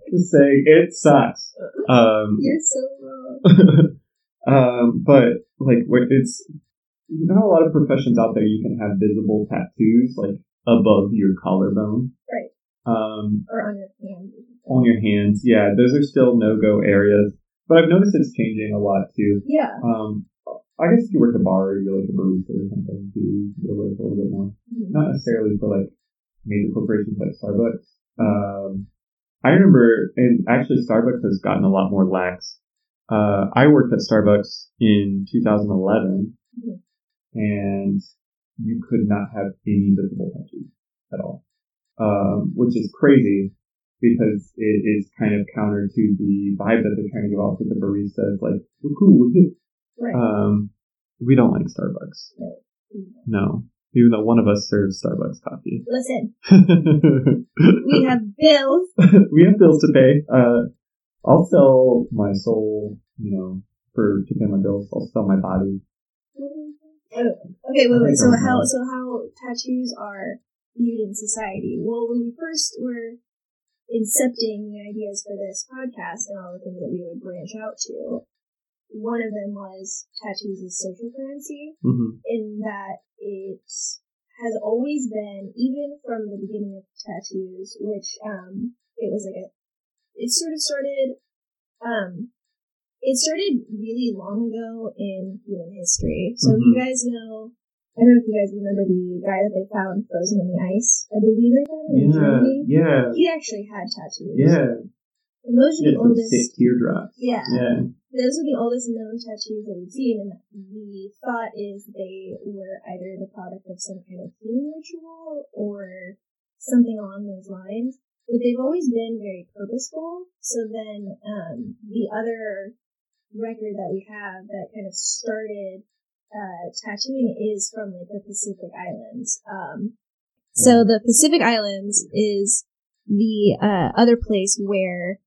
just saying it sucks. You're so wrong. But like, it's not a lot of professions out there you can have visible tattoos like above your collarbone, right? Or on your hands. On your hands, yeah. Those are still no-go areas. But I've noticed it's changing a lot, too. Yeah. I guess if you work at a bar or you're like a barista or something, you get away with a little bit more. Mm-hmm. Not necessarily for, like, major corporations like Starbucks. I remember, and actually Starbucks has gotten a lot more lax. I worked at Starbucks in 2011, mm-hmm. and you could not have any visible tattoos at all, which is crazy. because it is kind of counter to the vibe that they're trying to give off with the baristas. Like, we're cool, we're good. Right. We don't like Starbucks. Right. No. Even though one of us serves Starbucks coffee. Listen. We have bills. We have bills to pay. I'll sell my soul, you know, to pay my bills. I'll sell my body. Okay, wait. So how tattoos are viewed in society? Well, when we first were incepting the ideas for this podcast and all the things that we would branch out to, one of them was tattoos as social currency, in that it has always been, even from the beginning of tattoos, which it was like it started really long ago in human history. So you guys know, I don't know if you guys remember the guy that they found frozen in the ice. I believe they found him in Germany. Yeah. He actually had tattoos. Yeah. And those are the oldest. Sick teardrops. Yeah. Those are the oldest known tattoos that we've seen, and the thought is they were either the product of some kind of healing ritual or something along those lines. But they've always been very purposeful. So then the other record that we have that kind of started tattooing is from like the Pacific Islands. So the Pacific Islands is the other place where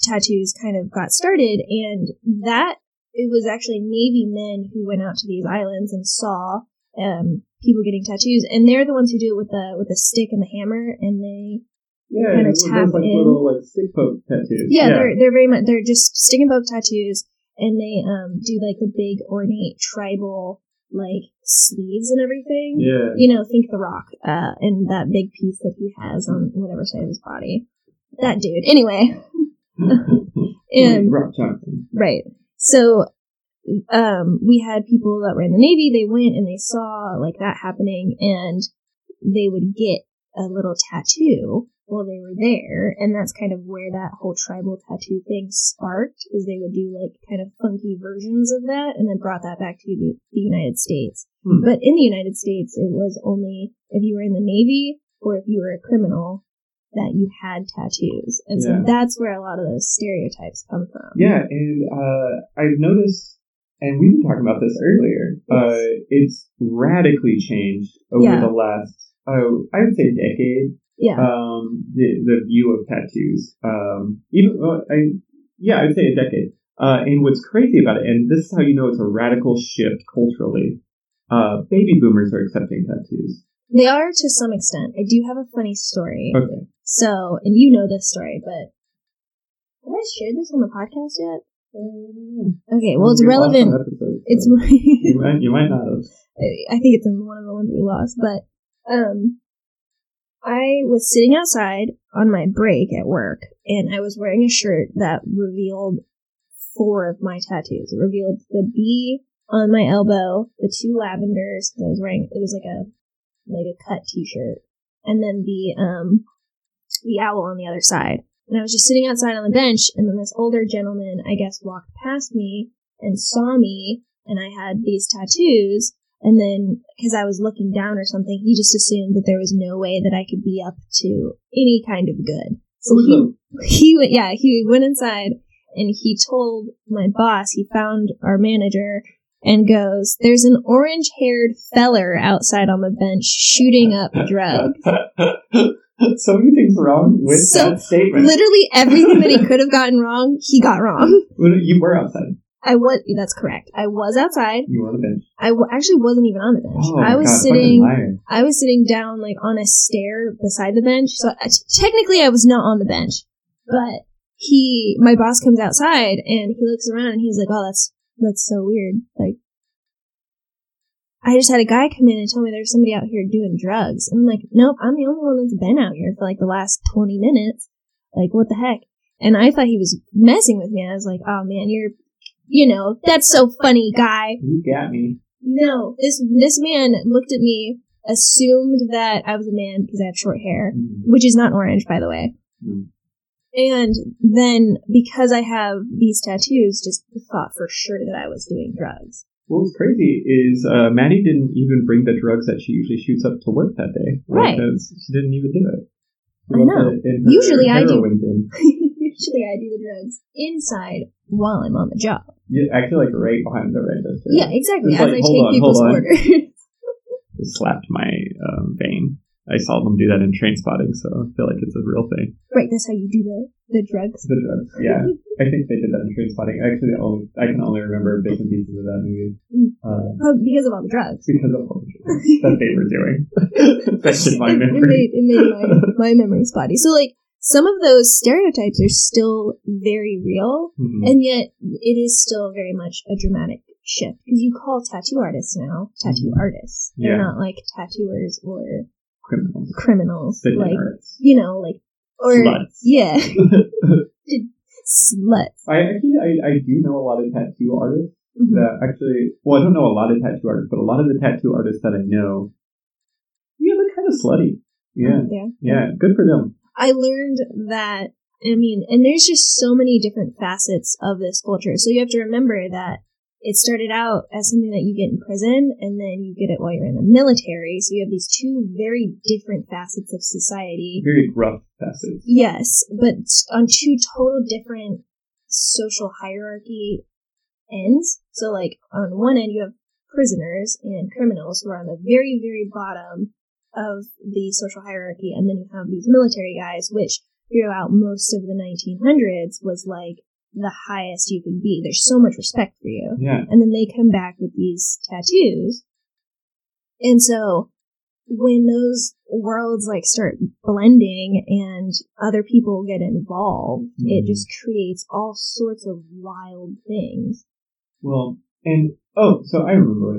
tattoos kind of got started, and that it was actually Navy men who went out to these islands and saw people getting tattoos, and they're the ones who do it with a stick and the hammer, and they kind of tap in. Little like stick poke tattoos. Yeah, they're very much, they're just stick and poke tattoos, and they do like the big ornate tribal like sleeves and everything. Yeah, you know, think The Rock and that big piece that he has on whatever side of his body. That dude. Anyway. And right, so we had people that were in the Navy. They went and they saw like that happening, and they would get a little tattoo while they were there, and that's kind of where that whole tribal tattoo thing sparked. Is they would do like kind of funky versions of that, and then brought that back to the United States. But in the United States, it was only if you were in the Navy or if you were a criminal that you had tattoos. And so that's where a lot of those stereotypes come from. Yeah, and I've noticed, and we were talking about this earlier, it's radically changed over the last, I would say, decade. Yeah. The view of tattoos. I'd say a decade. And what's crazy about it, and this is how you know it's a radical shift culturally, baby boomers are accepting tattoos. They are to some extent. I do have a funny story. Okay. So, and you know this story, but have I shared this on the podcast yet? Okay, well, it's relevant. Episode, so it's you might not have. I think it's in one of the ones we lost, but I was sitting outside on my break at work, and I was wearing a shirt that revealed 4 of my tattoos. It revealed the bee on my elbow, the 2 lavenders, because I was wearing, it was like a cut t-shirt, and then the owl on the other side. And I was just sitting outside on the bench, and then this older gentleman, I guess, walked past me and saw me, and I had these tattoos, and then, because I was looking down or something, he just assumed that there was no way that I could be up to any kind of good. So he went inside, and he told my boss, he found our manager, and goes, "There's an orange-haired feller outside on the bench shooting up drugs." So many things wrong with that statement. Literally everything that he could have gotten wrong, he got wrong. You were outside. I was. That's correct. I was outside. You were on the bench. I actually wasn't even on the bench. Oh, I was sitting down like on a stair beside the bench. So technically, I was not on the bench. But my boss comes outside and he looks around and he's like, "Oh, that's so weird. Like, I just had a guy come in and tell me there's somebody out here doing drugs." And I'm like, "Nope, I'm the only one that's been out here for like the last 20 minutes. Like, what the heck?" And I thought he was messing with me. I was like, "Oh man, that's so funny, guy. You got me." No, this man looked at me, assumed that I was a man because I have short hair, which is not orange, by the way. And then, because I have these tattoos, just thought for sure that I was doing drugs. What was crazy is Maddie didn't even bring the drugs that she usually shoots up to work that day. Right. Because she didn't even do it. I know. Usually I do. Usually I do the drugs inside while I'm on the job. You're actually, like, right behind the register. Yeah, exactly. As like, I take people's orders. Just slapped my vein. I saw them do that in Trainspotting, so I feel like it's a real thing. Right, that's how you do the drugs? The drugs, yeah. I think they did that in Trainspotting. Actually, I can only remember bits and pieces of that movie. Because of all the drugs. Because of all the drugs that they were doing. Especially my memory. It made my memory spotty. So, like, some of those stereotypes are still very real, and yet it is still very much a dramatic shift. Because you call tattoo artists now tattoo artists. They're not, like, tattooers or... Criminals. Like, artists. You know, like... Or, sluts. Yeah. Sluts. I do know a lot of tattoo artists that actually... Well, I don't know a lot of tattoo artists, but a lot of the tattoo artists that I know... Yeah, they're kind of slutty. Yeah. Yeah, good for them. I learned that... I mean, and there's just so many different facets of this culture. So you have to remember that it started out as something that you get in prison, and then you get it while you're in the military. So you have these two very different facets of society. Very rough facets. Yes, but on two total different social hierarchy ends. So, like, on one end, you have prisoners and criminals who are on the very, very bottom of the social hierarchy. And then you have these military guys, which throughout most of the 1900s was, like, the highest you can be. There's so much respect for you. Yeah. And then they come back with these tattoos. And so when those worlds, like, start blending and other people get involved, it just creates all sorts of wild things. Well, and, so I remember what I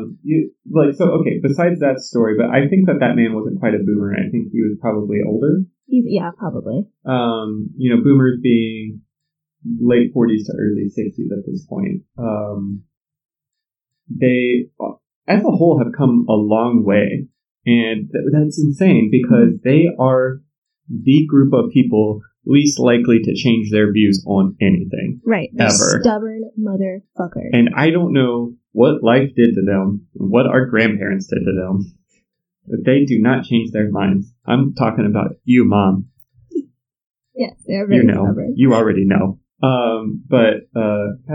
was going to say. Besides that story, but I think that man wasn't quite a boomer. I think he was probably older. Yeah, probably. Boomers being late 40s to early 60s at this point. They, as a whole, have come a long way. And that's insane because they are the group of people least likely to change their views on anything. Right. Ever. Stubborn motherfuckers. And I don't know what life did to them, what our grandparents did to them. They do not change their minds. I'm talking about you, Mom. Yes, they're very stubborn. You already know.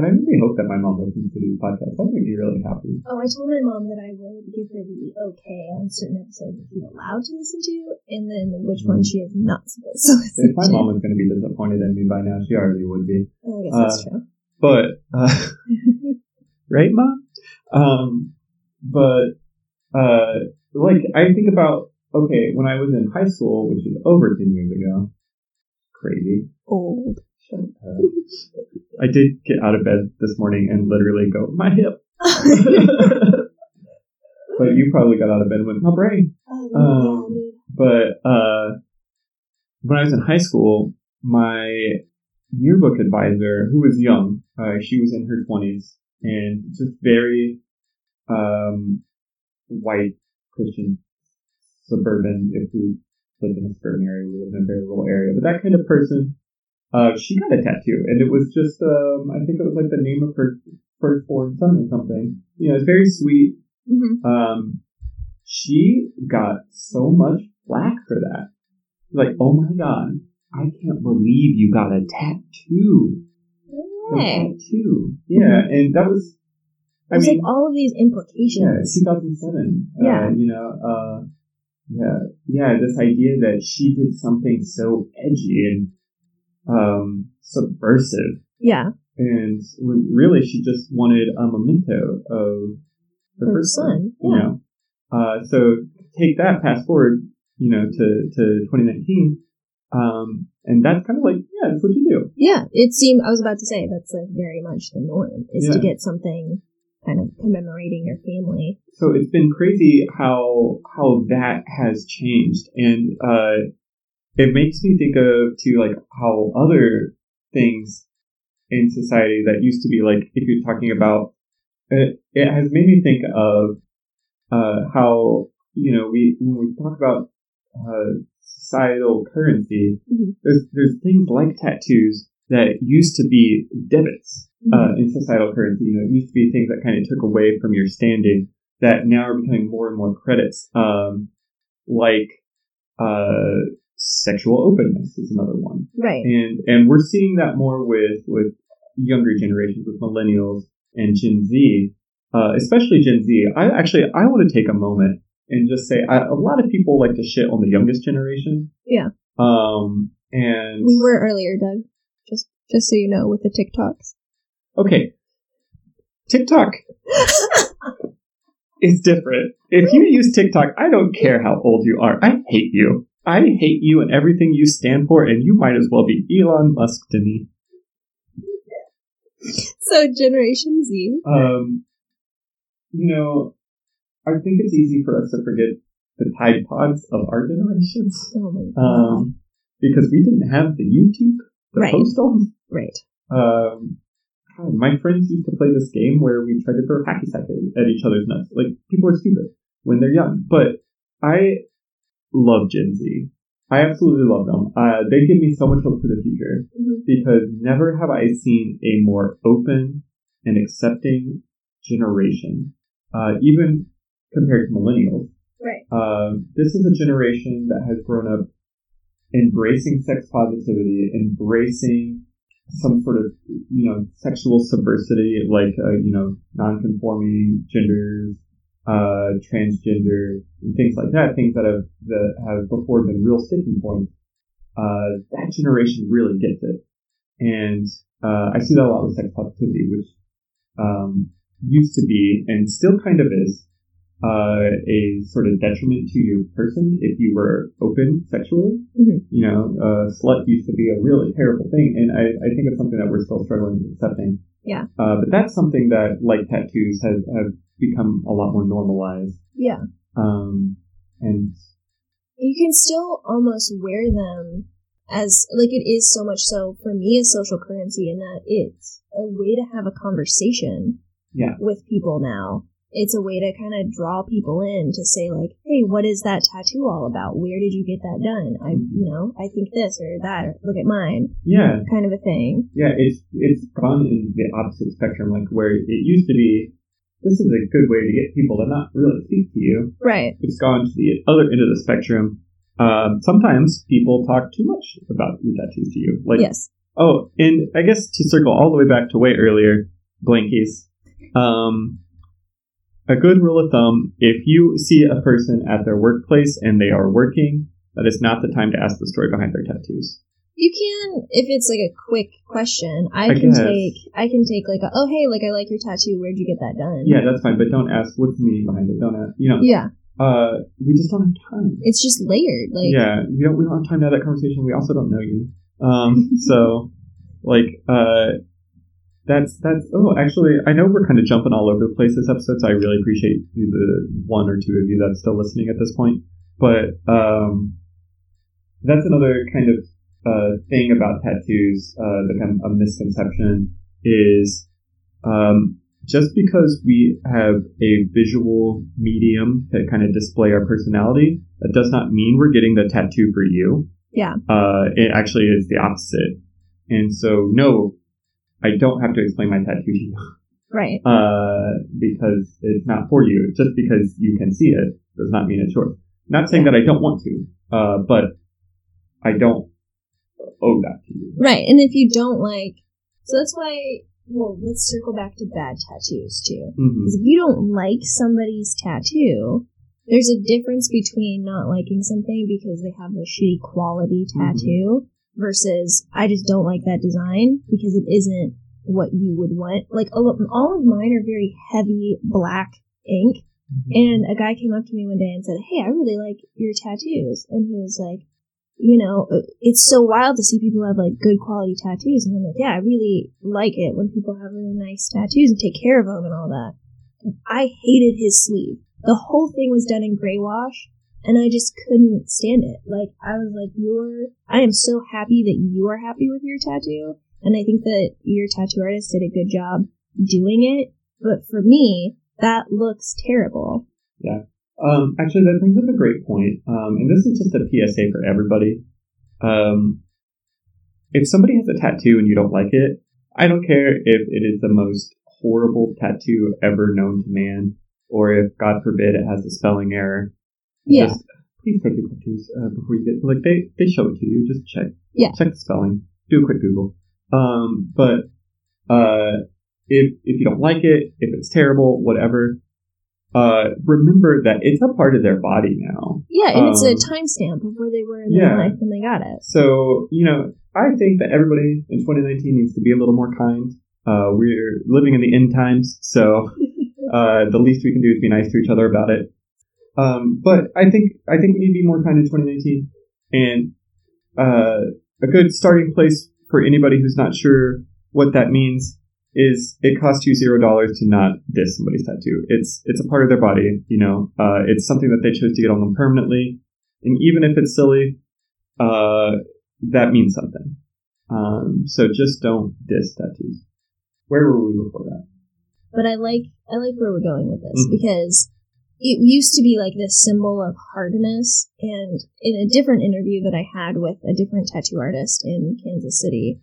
And I really hope that my mom listens to these podcasts. I think you'd be really happy. Oh, I told my mom that I would give her the okay on certain episodes she's allowed to listen to, and then which one she is not supposed to listen to. If my mom was going to be disappointed in me by now, she already would be. I guess that's true. But, right, Mom? I think about, when I was in high school, which is over 10 years ago, crazy. Old. I did get out of bed this morning and literally go, my hip. But you probably got out of bed and went, my brain. When I was in high school, my yearbook advisor, who was young, she was in her 20s, and just very white, Christian, suburban, if we lived in a suburban area, we lived in a very rural area, but that kind of person. She got a tattoo, and it was just, I think it was like the name of her firstborn son or something. You know, it's very sweet. Mm-hmm. She got so much flack for that. Like, oh my God, I can't believe you got a tattoo. Yeah. A tattoo. Yeah, and that was, I mean, like all of these implications. Yeah, 2007. Yeah. This idea that she did something so edgy and subversive. Yeah. And when really she just wanted a memento of her son. Yeah. You know? So take that, fast forward, to 2019. And that's kind of like, yeah, that's what you do. Yeah. It seemed, I was about to say, that's like very much the norm is to get something kind of commemorating your family. So it's been crazy how that has changed. And, it makes me think of, too, like, how other things in society that used to be, like, if you're talking about, it has made me think of how, when we talk about societal currency, there's things like tattoos that used to be debits in societal currency. It used to be things that kind of took away from your standing that now are becoming more and more credits. sexual openness is another one. Right. And we're seeing that more with younger generations, with millennials and Gen Z, especially Gen Z. I want to take a moment and just say a lot of people like to shit on the youngest generation. Yeah. And we were earlier, Doug. Just so you know, with the TikToks. Okay. TikTok is different. If you use TikTok, I don't care how old you are. I hate you. I hate you and everything you stand for, and you might as well be Elon Musk to me. So, Generation Z. You know, I think it's easy for us to forget the Tide Pods of our generations. Oh my God. Because we didn't have the YouTube to post on. Right. My friends used to play this game where we tried to throw hacky sack at each other's nuts. Like, people are stupid when they're young. But I love Gen Z. I absolutely love them. They give me so much hope for the future. Mm-hmm. Because never have I seen a more open and accepting generation. Even compared to millennials. Right. This is a generation that has grown up embracing sex positivity, embracing some sort of, you know, sexual subversity, like, you know, non-conforming genders, transgender, and things like that, things that have before been real sticking points. That generation really gets it. And I see that a lot with sex positivity, which used to be, and still kind of is, a sort of detriment to your person if you were open sexually. Mm-hmm. You know, slut used to be a really terrible thing, and I think it's something that we're still struggling with accepting. Yeah. But that's something that, like tattoos, have become a lot more normalized. Yeah. And you can still almost wear them as, like, it is so much so, for me, a social currency, in that it's a way to have a conversation with people now. It's a way to kind of draw people in to say, like, hey, what is that tattoo all about? Where did you get that done? I think this or that, or look at mine. Yeah. Kind of a thing. Yeah, it's gone in the opposite spectrum, like where it used to be, this is a good way to get people to not really speak to you. Right. It's gone to the other end of the spectrum. Sometimes people talk too much about your tattoos to you. Like, yes. Oh, and I guess to circle all the way back to way earlier, blankies. A good rule of thumb, if you see a person at their workplace and they are working, that is not the time to ask the story behind their tattoos. You can, if it's like a quick question, I can take like a, oh, hey, like, I like your tattoo. Where'd you get that done? Yeah, that's fine. But don't ask what's the meaning behind it. Don't ask, you know. Yeah. We just don't have time. It's just layered. Like, yeah, we don't have time to have that conversation. We also don't know you. So like, That's oh, actually, I know we're kind of jumping all over the place this episode, so I really appreciate the one or two of you that's still listening at this point. But that's another kind of thing about tattoos, the kind of a misconception is just because we have a visual medium to kind of display our personality, that does not mean we're getting the tattoo for you. Yeah. It actually is the opposite. And so, no, I don't have to explain my tattoo to you. Right. Because it's not for you. Just because you can see it does not mean it's yours. Not saying that I don't want to, but I don't owe that to you. Right. And if you don't like... So that's why... Well, let's circle back to bad tattoos, too. Mm-hmm. Because if you don't like somebody's tattoo, there's a difference between not liking something because they have a shitty quality tattoo... Mm-hmm. Versus, I just don't like that design because it isn't what you would want. Like, all of mine are very heavy black ink. Mm-hmm. And a guy came up to me one day and said, hey, I really like your tattoos. And he was like, you know, it's so wild to see people have, like, good quality tattoos. And I'm like, yeah, I really like it when people have really nice tattoos and take care of them and all that. And I hated his sleeve. The whole thing was done in gray wash. And I just couldn't stand it. Like, I was like, I am so happy that you are happy with your tattoo. And I think that your tattoo artist did a good job doing it. But for me, that looks terrible. Yeah. Actually, that brings up a great point. And this is just a PSA for everybody. If somebody has a tattoo and you don't like it, I don't care if it is the most horrible tattoo ever known to man, or if, God forbid, it has a spelling error. Yeah. Just please take the pictures before you get, like, they show it to you. Just check the spelling, do a quick Google. But if you don't like it, if it's terrible, whatever, remember that it's a part of their body now. Yeah, and it's a timestamp of where they were in their life when they got it. So, you know, I think that everybody in 2019 needs to be a little more kind. We're living in the end times, so the least we can do is be nice to each other about it. But I think we need to be more kind in 2019. And a good starting place for anybody who's not sure what that means is it costs you $0 to not diss somebody's tattoo. It's a part of their body, you know. It's something that they chose to get on them permanently. And even if it's silly, that means something. So just don't diss tattoos. Where were we before that? But I like where we're going with this, mm-hmm. because it used to be like this symbol of hardness, and in a different interview that I had with a different tattoo artist in Kansas City,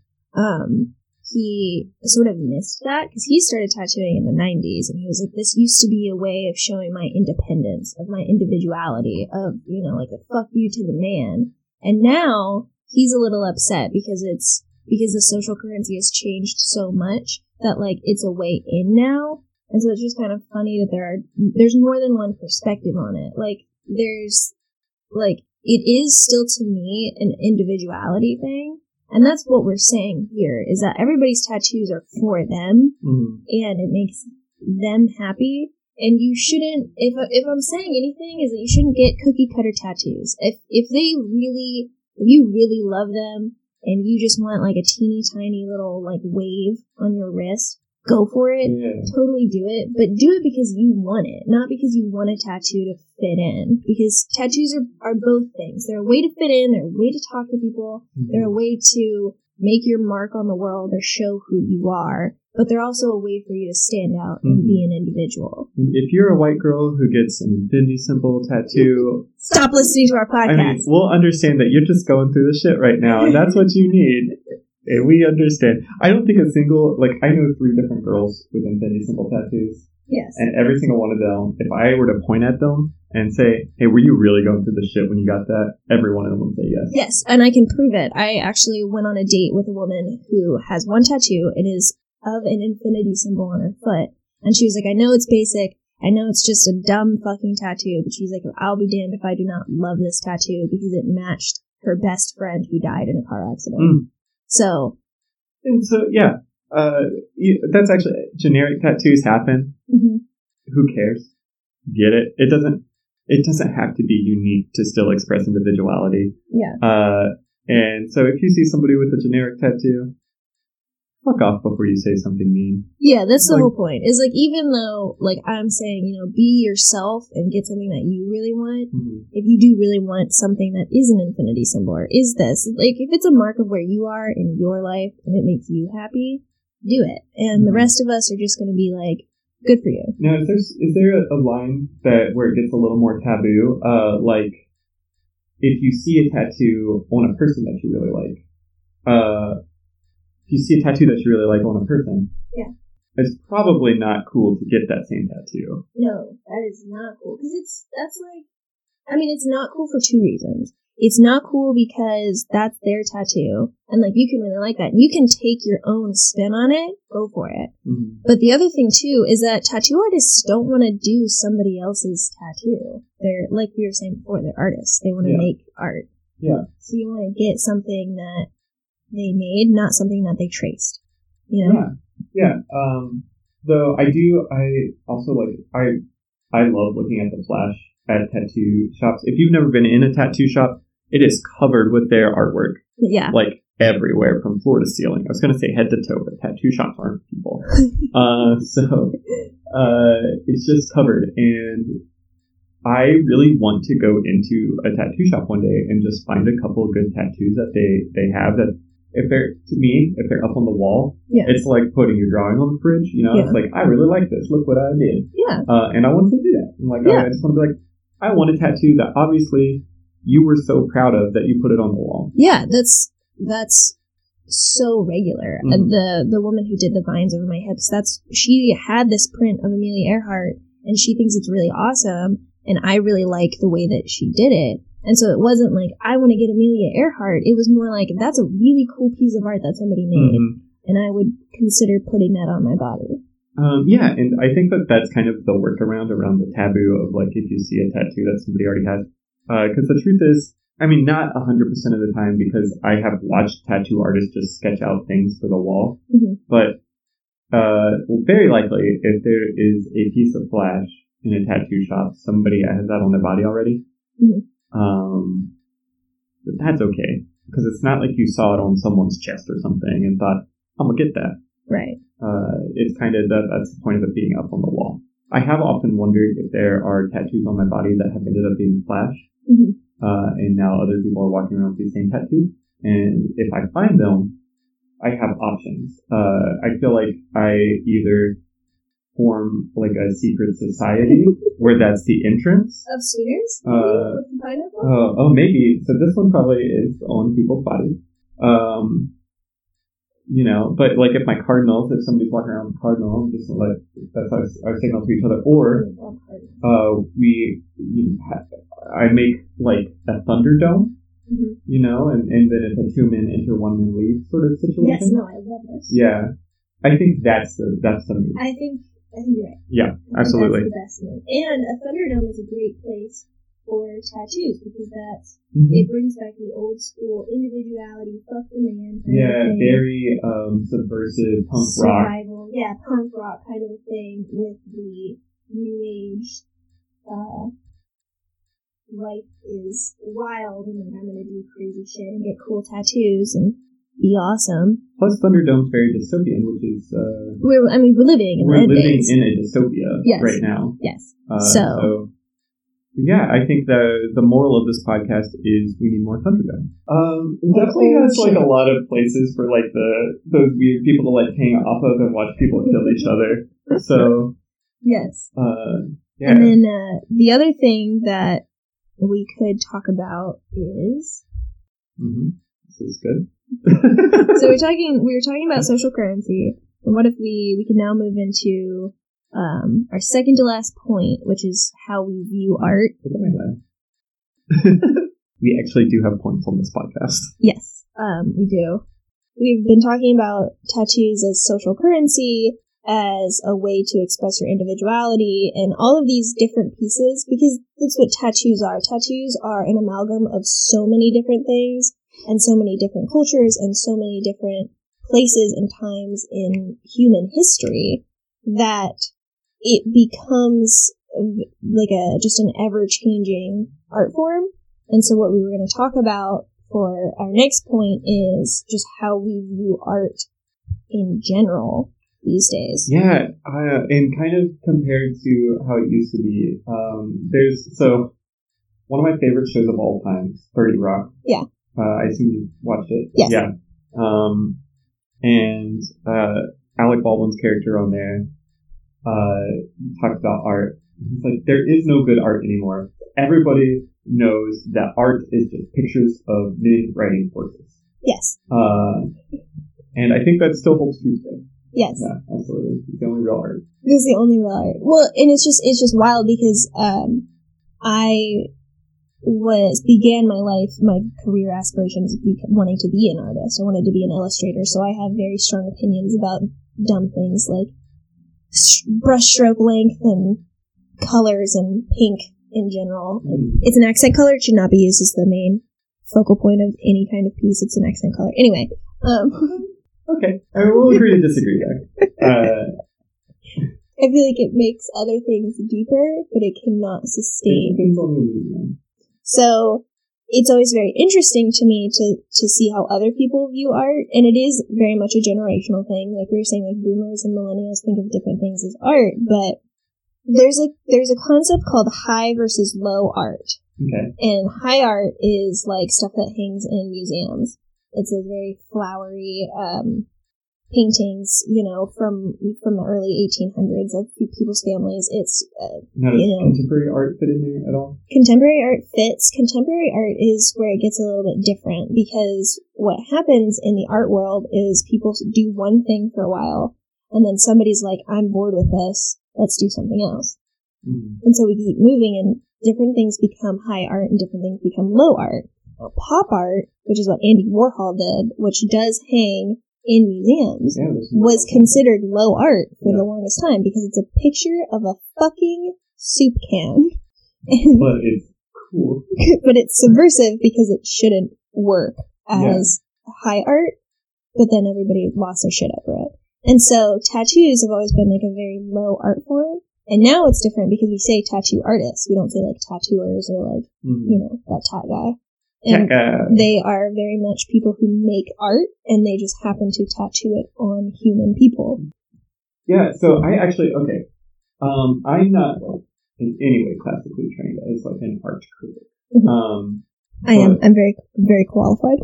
he sort of missed that because he started tattooing in the 90s, and he was like, this used to be a way of showing my independence, of my individuality, of, you know, like a fuck you to the man. And now he's a little upset because the social currency has changed so much that, like, it's a way in now. And so it's just kind of funny that there's more than one perspective on it. Like, there's, like, it is still to me an individuality thing. And that's what we're saying here, is that everybody's tattoos are for them, mm-hmm. and it makes them happy. And you shouldn't, if I'm saying anything, is that you shouldn't get cookie cutter tattoos. If they really, if you really love them, and you just want, like, a teeny tiny little, like, wave on your wrist, go for it. Yeah. Totally do it. But do it because you want it, not because you want a tattoo to fit in. Because tattoos are both things. They're a way to fit in. They're a way to talk to people. Mm-hmm. They're a way to make your mark on the world or show who you are. But they're also a way for you to stand out and mm-hmm. be an individual. And if you're a white girl who gets an infinity symbol tattoo, stop listening to our podcast. I mean, we'll understand that you're just going through the shit right now, and that's what you need. And we understand. I don't think a single, like, I know 3 different girls with infinity symbol tattoos. Yes. And every single one of them, if I were to point at them and say, hey, were you really going through the shit when you got that? Every one of them would say yes. Yes, and I can prove it. I actually went on a date with a woman who has one tattoo. It is of an infinity symbol on her foot. And she was like, I know it's basic. I know it's just a dumb fucking tattoo. But she's like, I'll be damned if I do not love this tattoo, because it matched her best friend who died in a car accident. Mm. So that's actually, generic tattoos happen. Mm-hmm. Who cares? Get it? It doesn't have to be unique to still express individuality. Yeah. And so if you see somebody with a generic tattoo, fuck off before you say something mean. Yeah, that's the whole point. Is, like, even though, like, I'm saying, you know, be yourself and get something that you really want. Mm-hmm. If you do really want something that is an infinity symbol or is this, like, if it's a mark of where you are in your life and it makes you happy, do it. And mm-hmm. the rest of us are just going to be like, good for you. Now, is there a line that where it gets a little more taboo? Like, if you see a tattoo on a person that you really like, if you see a tattoo that you really like on a person, yeah, it's probably not cool to get that same tattoo. No, that is not cool. Because it's not cool for 2 reasons. It's not cool because that's their tattoo, and, like, you can really like that. You can take your own spin on it, go for it. Mm-hmm. But the other thing, too, is that tattoo artists don't want to do somebody else's tattoo. They're, like we were saying before, they're artists. They want to make art. Yeah. So you want to get something that they made, not something that they traced, you know? Yeah. Though I love looking at the flash at tattoo shops. If you've never been in a tattoo shop, it is covered with their artwork. Yeah. Like, everywhere, from floor to ceiling. I was going to say head to toe, but tattoo shops aren't people. So it's just covered. And I really want to go into a tattoo shop one day and just find a couple of good tattoos that they have that, if they're up on the wall, yeah, it's like putting your drawing on the fridge, you know? Yeah. It's like, I really like this. Look what I did. Yeah. And I wanted to do that. I'm like, yeah. I just want to be like, I want a tattoo that obviously you were so proud of that you put it on the wall. Yeah, that's so regular. Mm-hmm. The woman who did the vines over my hips, she had this print of Amelia Earhart, and she thinks it's really awesome, and I really like the way that she did it. And so it wasn't like, I want to get Amelia Earhart. It was more like, that's a really cool piece of art that somebody made. Mm-hmm. And I would consider putting that on my body. Yeah, and I think that that's kind of the workaround around the taboo of, like, if you see a tattoo that somebody already has. Because the truth is, I mean, not 100% of the time, because I have watched tattoo artists just sketch out things for the wall. Mm-hmm. But very likely, if there is a piece of flash in a tattoo shop, somebody has that on their body already. Mm-hmm. But that's okay, because it's not like you saw it on someone's chest or something and thought, I'm going to get that. Right. It's kind of, that's the point of it being up on the wall. I have often wondered if there are tattoos on my body that have ended up being flash. Mm-hmm. And now other people are walking around with the same tattoo. And if I find them, I have options. I feel like I either form like a secret society where that's the entrance. Upstairs? Oh, maybe. So this one probably is on people's bodies. You know, but like if my cardinals, if somebody's walking around with a cardinal, just like that's our signal to each other. Or I make like a thunderdome, mm-hmm. you know, and then it's a 2-man enter, 1-man leave sort of situation. Yes, no, I love this. Yeah, I think that's the move. I think you're right. Yeah, absolutely. That's the best move. And a thunderdome is a great place for tattoos because that's mm-hmm. it brings back the old school individuality, fuck the man. Yeah, very subversive punk survival, rock. Yeah, punk rock kind of a thing with the new age. Life is wild, and like, I'm going to do crazy shit and get cool tattoos and be awesome. Plus, Thunderdome's very dystopian, which is we're living in a dystopia right now. Yes. So, yeah, I think the moral of this podcast is we need more Thunderdome. It definitely has like a lot of places for like those weird people to like hang off of and watch people kill each other. So yes. Yeah. And then the other thing that we could talk about is. Mm-hmm. This is good. So we were talking about social currency, and what if we can now move into our second to last point, which is how we view art. We actually do have points on this podcast. Yes, we do. We've been talking about tattoos as social currency, as a way to express your individuality, and all of these different pieces, because that's what tattoos are. Tattoos are an amalgam of so many different things, and so many different cultures, and so many different places and times in human history, that it becomes like just an ever-changing art form. And so what we were going to talk about for our next point is just how we view art in general these days. Yeah, and kind of compared to how it used to be. So one of my favorite shows of all time, 30 Rock. Yeah. I assume you watched it. Yes. Yeah. And Alec Baldwin's character on there talked about art. He's like, there is no good art anymore. Everybody knows that art is just pictures of men riding horses. Yes. And I think that still holds true today. Yes. Yeah, absolutely. It's the only real art. It's the only real art. Well, and it's just wild because I began my career aspirations wanting to be an artist. I wanted to be an illustrator, so I have very strong opinions about dumb things like brushstroke length and colors and pink in general. It's an accent color. It should not be used as the main focal point of any kind of piece. It's an accent color. Anyway. Okay. I will agree to disagree there. I feel like it makes other things deeper, but it cannot sustain. So it's always very interesting to me to see how other people view art, and it is very much a generational thing. Like we were saying, like boomers and millennials think of different things as art, but there's a concept called high versus low art. Okay. And high art is like stuff that hangs in museums. It's a very flowery paintings, you know, from the early 1800s of people's families. It's contemporary art fit in there at all? Contemporary art fits. Contemporary art is where it gets a little bit different, because what happens in the art world is people do one thing for a while, and then somebody's like, I'm bored with this, let's do something else. And so we keep moving, and different things become high art and different things become low art. Now, pop art, which is what Andy Warhol did, which does hang in museums, was considered low art for the longest time because it's a picture of a fucking soup can. But it's cool. But it's subversive because it shouldn't work as high art, but then everybody lost their shit over it. And so tattoos have always been like a very low art form. And now it's different because we say tattoo artists. We don't say like tattooers or like, you know, that tat guy. And they are very much people who make art and they just happen to tattoo it on human people. Yeah, so I actually, I'm not like in any way classically trained as like an art critic. I am. I'm very, very qualified.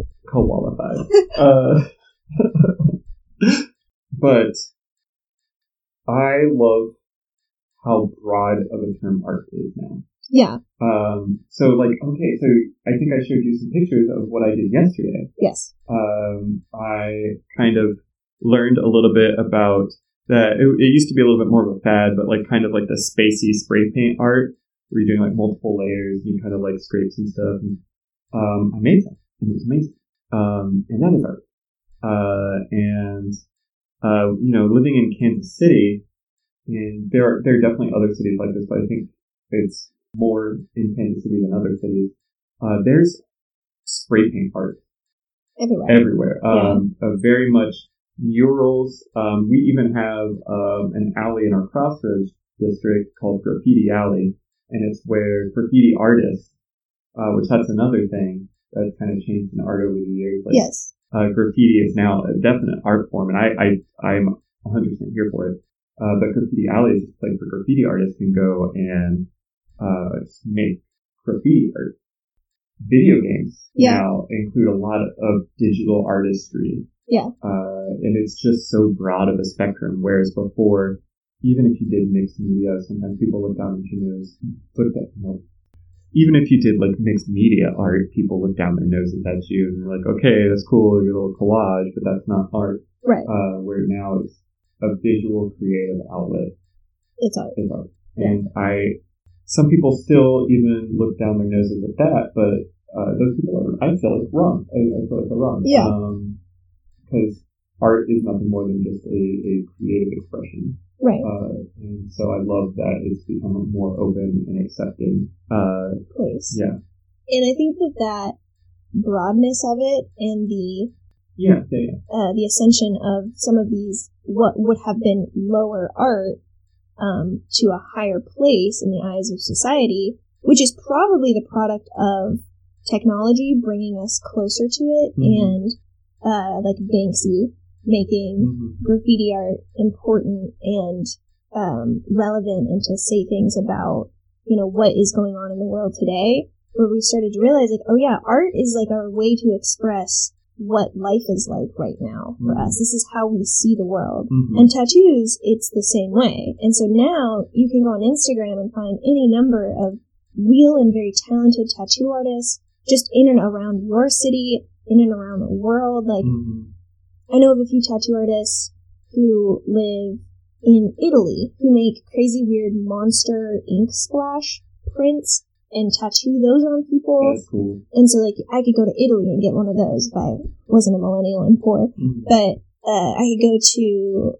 But I love how broad of a term art is now. Yeah. So, like, okay, so I think I showed you some pictures of what I did yesterday. Yes. I kind of learned a little bit about that. It used to be a little bit more of a fad, but, like, kind of like the spacey spray paint art, where you're doing, like, multiple layers, and you kind of, like, scrapes and stuff. And, I made that, and it was amazing. And that is art. You know, living in Kansas City, and there are definitely other cities like this, but I think it's more in Kansas City than other cities. There's spray paint art everywhere. Very much murals. We even have an alley in our Crossroads district called Graffiti Alley, and it's where graffiti artists, which that's another thing that's kind of changed in art over the years. Like, graffiti is now a definite art form, and I'm 100% here for it. But Graffiti Alley is a place where graffiti artists can go and make graffiti art. Video games now include a lot of digital artistry. Yeah. And it's just so broad of a spectrum, whereas before, even if you did mixed media, sometimes people looked down at your nose. Even if you did, like, mixed media art, people looked down their noses at you and they're like, okay, that's cool, your little collage, but that's not art. Right. Where now it's a visual creative outlet. It's art. Yeah. And some people still even look down their noses at that, but those people are, I feel like, wrong. I feel like they're wrong. Yeah. Because art is nothing more than just a creative expression. Right. And so I love that it's become a more open and accepting place. Yeah. And I think that broadness of it and the ascension of some of these, what would have been lower art, to a higher place in the eyes of society, which is probably the product of technology bringing us closer to it, and like Banksy making graffiti art important and relevant, and to say things about, you know, what is going on in the world today, where we started to realize, like, oh yeah, art is like our way to express what life is like right now for us. This is how we see the world. And tattoos, it's the same way. And so now you can go on Instagram and find any number of real and very talented tattoo artists just in and around your city, in and around the world. Like, I know of a few tattoo artists who live in Italy who make crazy, weird monster ink splash prints and tattoo those on people. That's cool. And so, like, I could go to Italy and get one of those if I wasn't a millennial and poor. But I could go to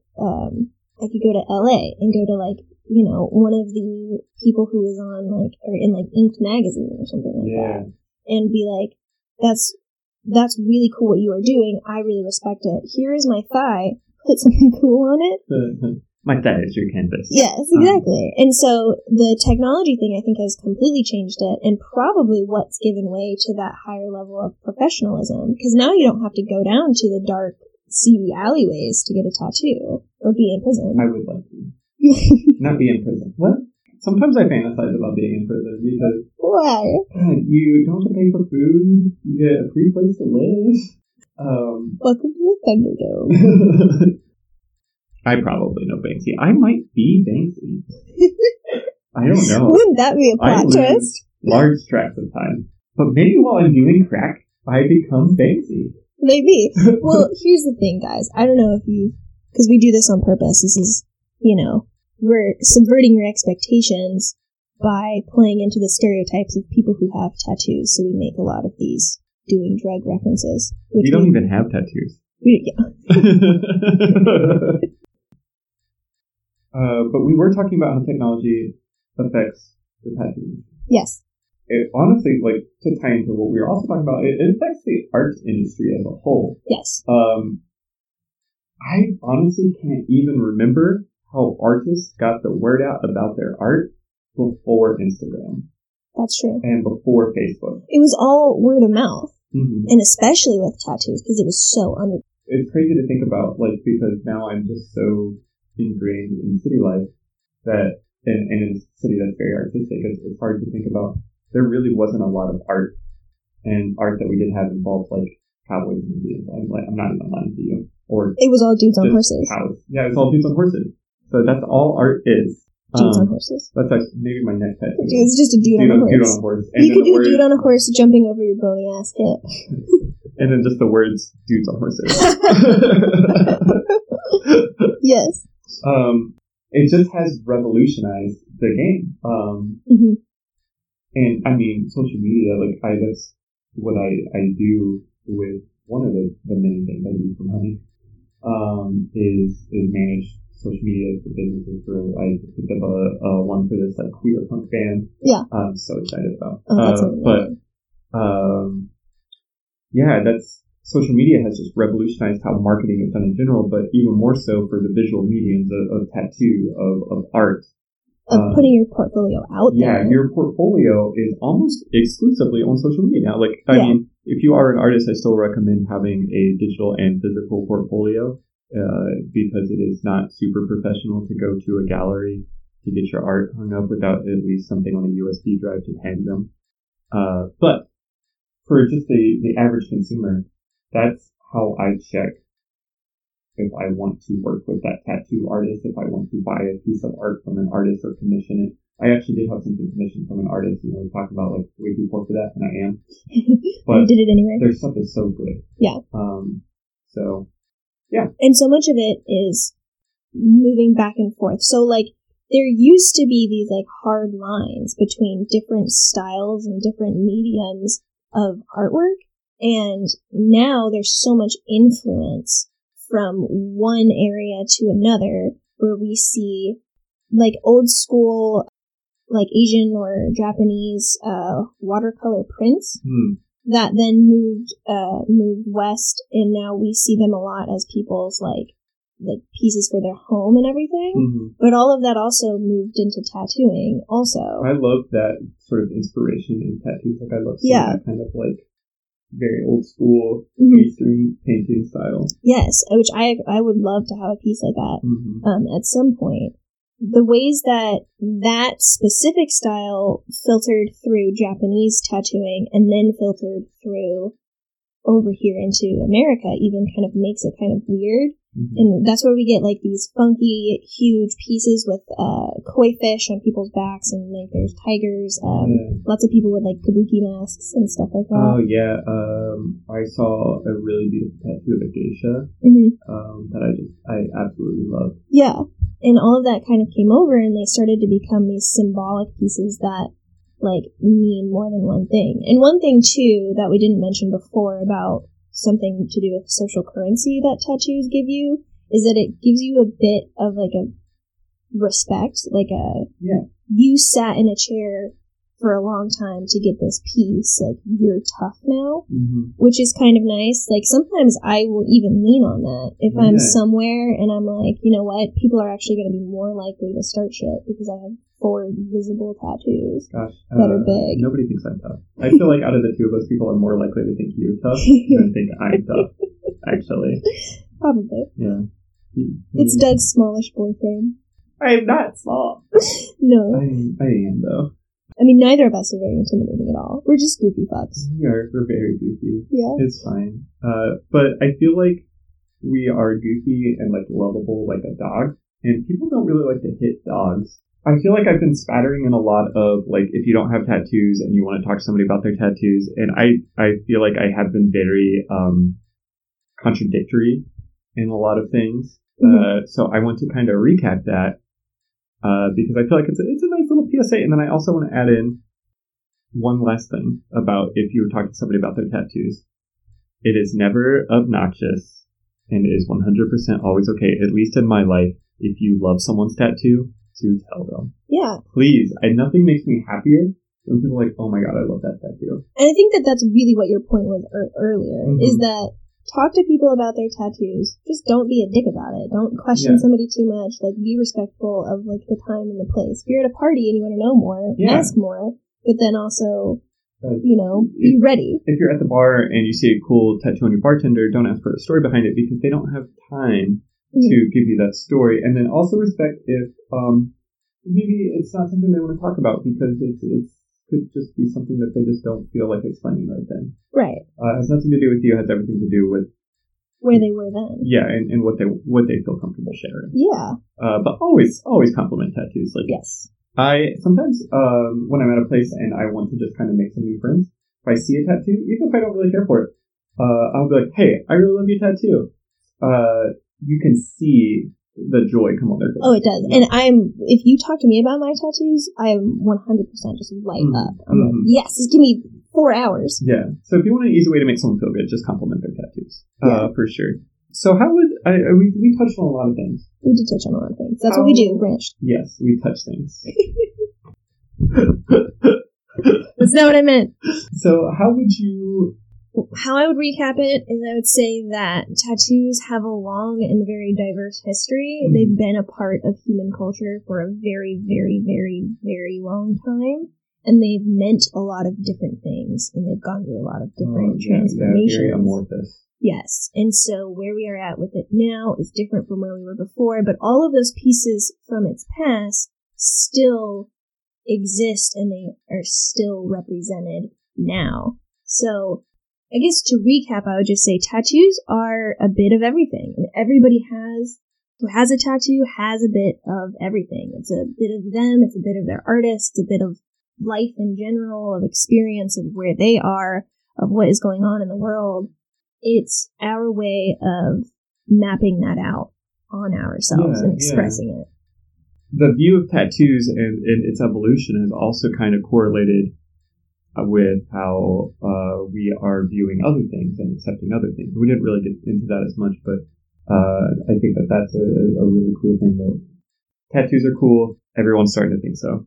LA and go to, like, you know, one of the people who was on, like, or in, like, Inked Magazine or something like that, and be like, that's really cool what you are doing. I really respect it. Here is my thigh. Put something cool on it. Like, that is your canvas. Yes, exactly. And so the technology thing, I think, has completely changed it, and probably what's given way to that higher level of professionalism. Because now you don't have to go down to the dark, seedy alleyways to get a tattoo or be in prison. I would like to. Not be in prison. What? Sometimes I fantasize about being in prison because... Why? You don't have to pay for food. You get a free place to live. Welcome to the Thunderdome. I probably know Banksy. I might be Banksy. I don't know. Wouldn't that be a plot twist? Large tracts of time. But maybe while I'm doing crack, I become Banksy. Maybe. Well, here's the thing, guys. I don't know if you... Because we do this on purpose. This is, you know, we're subverting your expectations by playing into the stereotypes of people who have tattoos. So we make a lot of these doing drug references. We don't even have tattoos. Yeah. But we were talking about how technology affects the tattoo. Yes. It honestly, like, to tie into what we were also talking about, it affects the arts industry as a whole. Yes. I honestly can't even remember how artists got the word out about their art before Instagram. That's true. And before Facebook. It was all word of mouth. Mm-hmm. And especially with tattoos, because it was so under... It's crazy to think about, like, because now I'm just so... ingrained in city life that, and in a city that's very artistic, it's hard to think about. There really wasn't a lot of art, and art that we did have involved like cowboys and Indians. I'm not even lying to you. Or it was all dudes on horses. Cows. Yeah, it was all dudes on horses. So that's all art is. Dudes on horses. That's actually maybe my next tattoo. It's just a dude on a horse. And you could do a dude on a horse jumping over your bony ass hip. And then just the words "dudes on horses." Yes. It just has revolutionized the game. Mm-hmm. And I mean, social media, that's what I do with one of the main things I do for money, is manage social media for businesses. I picked up a one for this, queer punk band. Yeah. I'm so excited about. Oh, that's but, yeah, that's, social media has just revolutionized how marketing is done in general, but even more so for the visual mediums of tattoo, of art. Of putting your portfolio out there. Yeah, your portfolio is almost exclusively on social media now. I mean, if you are an artist, I still recommend having a digital and physical portfolio because it is not super professional to go to a gallery to get your art hung up without at least something on a USB drive to hand them. But for just the average consumer, that's how I check if I want to work with that tattoo artist, if I want to buy a piece of art from an artist or commission it. I actually did have something commissioned from an artist, we talk about, way too poor for that, and I am. But I did it anyway. Their stuff is so good. Yeah. So, yeah. And so much of it is moving back and forth. So, there used to be these, hard lines between different styles and different mediums of artwork. And now there's so much influence from one area to another where we see, old school, Asian or Japanese watercolor prints that then moved west, and now we see them a lot as people's, pieces for their home and everything. Mm-hmm. But all of that also moved into tattooing also. I love that sort of inspiration in tattoos. I love seeing that kind of, very old school Eastern painting style. Yes, which I would love to have a piece like that at some point. The ways that specific style filtered through Japanese tattooing and then filtered through over here into America even kind of makes it kind of weird. Mm-hmm. And that's where we get these funky huge pieces with koi fish on people's backs, and there's tigers, lots of people with kabuki masks and stuff like that. Oh yeah, I saw a really beautiful tattoo of a geisha that I absolutely loved. Yeah, and all of that kind of came over, and they started to become these symbolic pieces that mean more than one thing. And one thing too that we didn't mention before about something to do with social currency that tattoos give you is that it gives you a bit of a respect, you sat in a chair for a long time to get this piece, you're tough now, which is kind of nice. Sometimes I will even lean on that if I'm somewhere and I'm you know what, people are actually going to be more likely to start shit because I have four visible tattoos. Gosh, that are big. Nobody thinks I'm tough. I feel out of the two of us, people are more likely to think you're tough than think I'm tough, actually. Probably. Yeah. It's Doug's smallish boyfriend. I am not small. No. I am, though. I mean, neither of us are very intimidating at all. We're just goofy fucks. We're very goofy. Yeah. It's fine. But I feel we are goofy and lovable like a dog, and people don't really like to hit dogs. I feel I've been spattering in a lot of, if you don't have tattoos and you want to talk to somebody about their tattoos, and I feel I have been very contradictory in a lot of things. So I want to kind of recap that because I feel like it's a nice little PSA. And then I also want to add in one last thing about if you were talking to somebody about their tattoos. It is never obnoxious, and it is 100% always okay, at least in my life, if you love someone's tattoo, to tell them. Yeah. Please. Nothing makes me happier than people like, oh my God, I love that tattoo. And I think that that's really what your point was earlier, mm-hmm. is that talk to people about their tattoos. Just don't be a dick about it. Don't question somebody too much. Like, be respectful of, like, the time and the place. If you're at a party and you want to know more, ask more. But then also, be ready. If you're at the bar and you see a cool tattoo on your bartender, don't ask for the story behind it because they don't have time to give you that story. And then also respect if maybe it's not something they want to talk about because it could just be something that they just don't feel like explaining right then. Right. It has nothing to do with you. It has everything to do with where they were then. Yeah, and what they feel comfortable sharing. Yeah. But always compliment tattoos. Like, yes. I sometimes, when I'm at a place and I want to just kind of make some new friends, if I see a tattoo, even if I don't really care for it, I'll be like, hey, I really love your tattoo. You can see the joy come on their face. Oh, it does. Yeah. And if you talk to me about my tattoos, I'm 100% just light up. I'm like, yes, just give me 4 hours. Yeah. So if you want an easy way to make someone feel good, just compliment their tattoos. For sure. So how would we touched on a lot of things. We did touch on a lot of things. That's what we do, Branch. Yes, we touch things. That's not what I meant. So how I would recap it is I would say that tattoos have a long and very diverse history. Mm-hmm. They've been a part of human culture for a very, very, very, very long time. And they've meant a lot of different things. And they've gone through a lot of different transformations. Very amorphous. Yes, and so where we are at with it now is different from where we were before, but all of those pieces from its past still exist and they are still represented now. So I guess to recap, I would just say tattoos are a bit of everything. And everybody who has a tattoo has a bit of everything. It's a bit of them, it's a bit of their artist, it's a bit of life in general, of experience, of where they are, of what is going on in the world. It's our way of mapping that out on ourselves and expressing it. The view of tattoos and its evolution has also kind of correlated with how we are viewing other things and accepting other things. We didn't really get into that as much, but I think that's a really cool thing, though. Tattoos are cool. Everyone's starting to think so.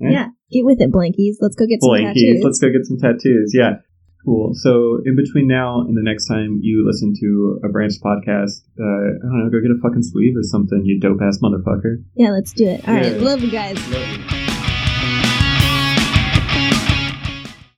Yeah. Get with it, Blankies. Let's go get some tattoos. Yeah. Cool. So in between now and the next time you listen to a Branch podcast, I don't know, go get a fucking sleeve or something, you dope ass motherfucker. Yeah, let's do it. All right. Love you guys. Love you.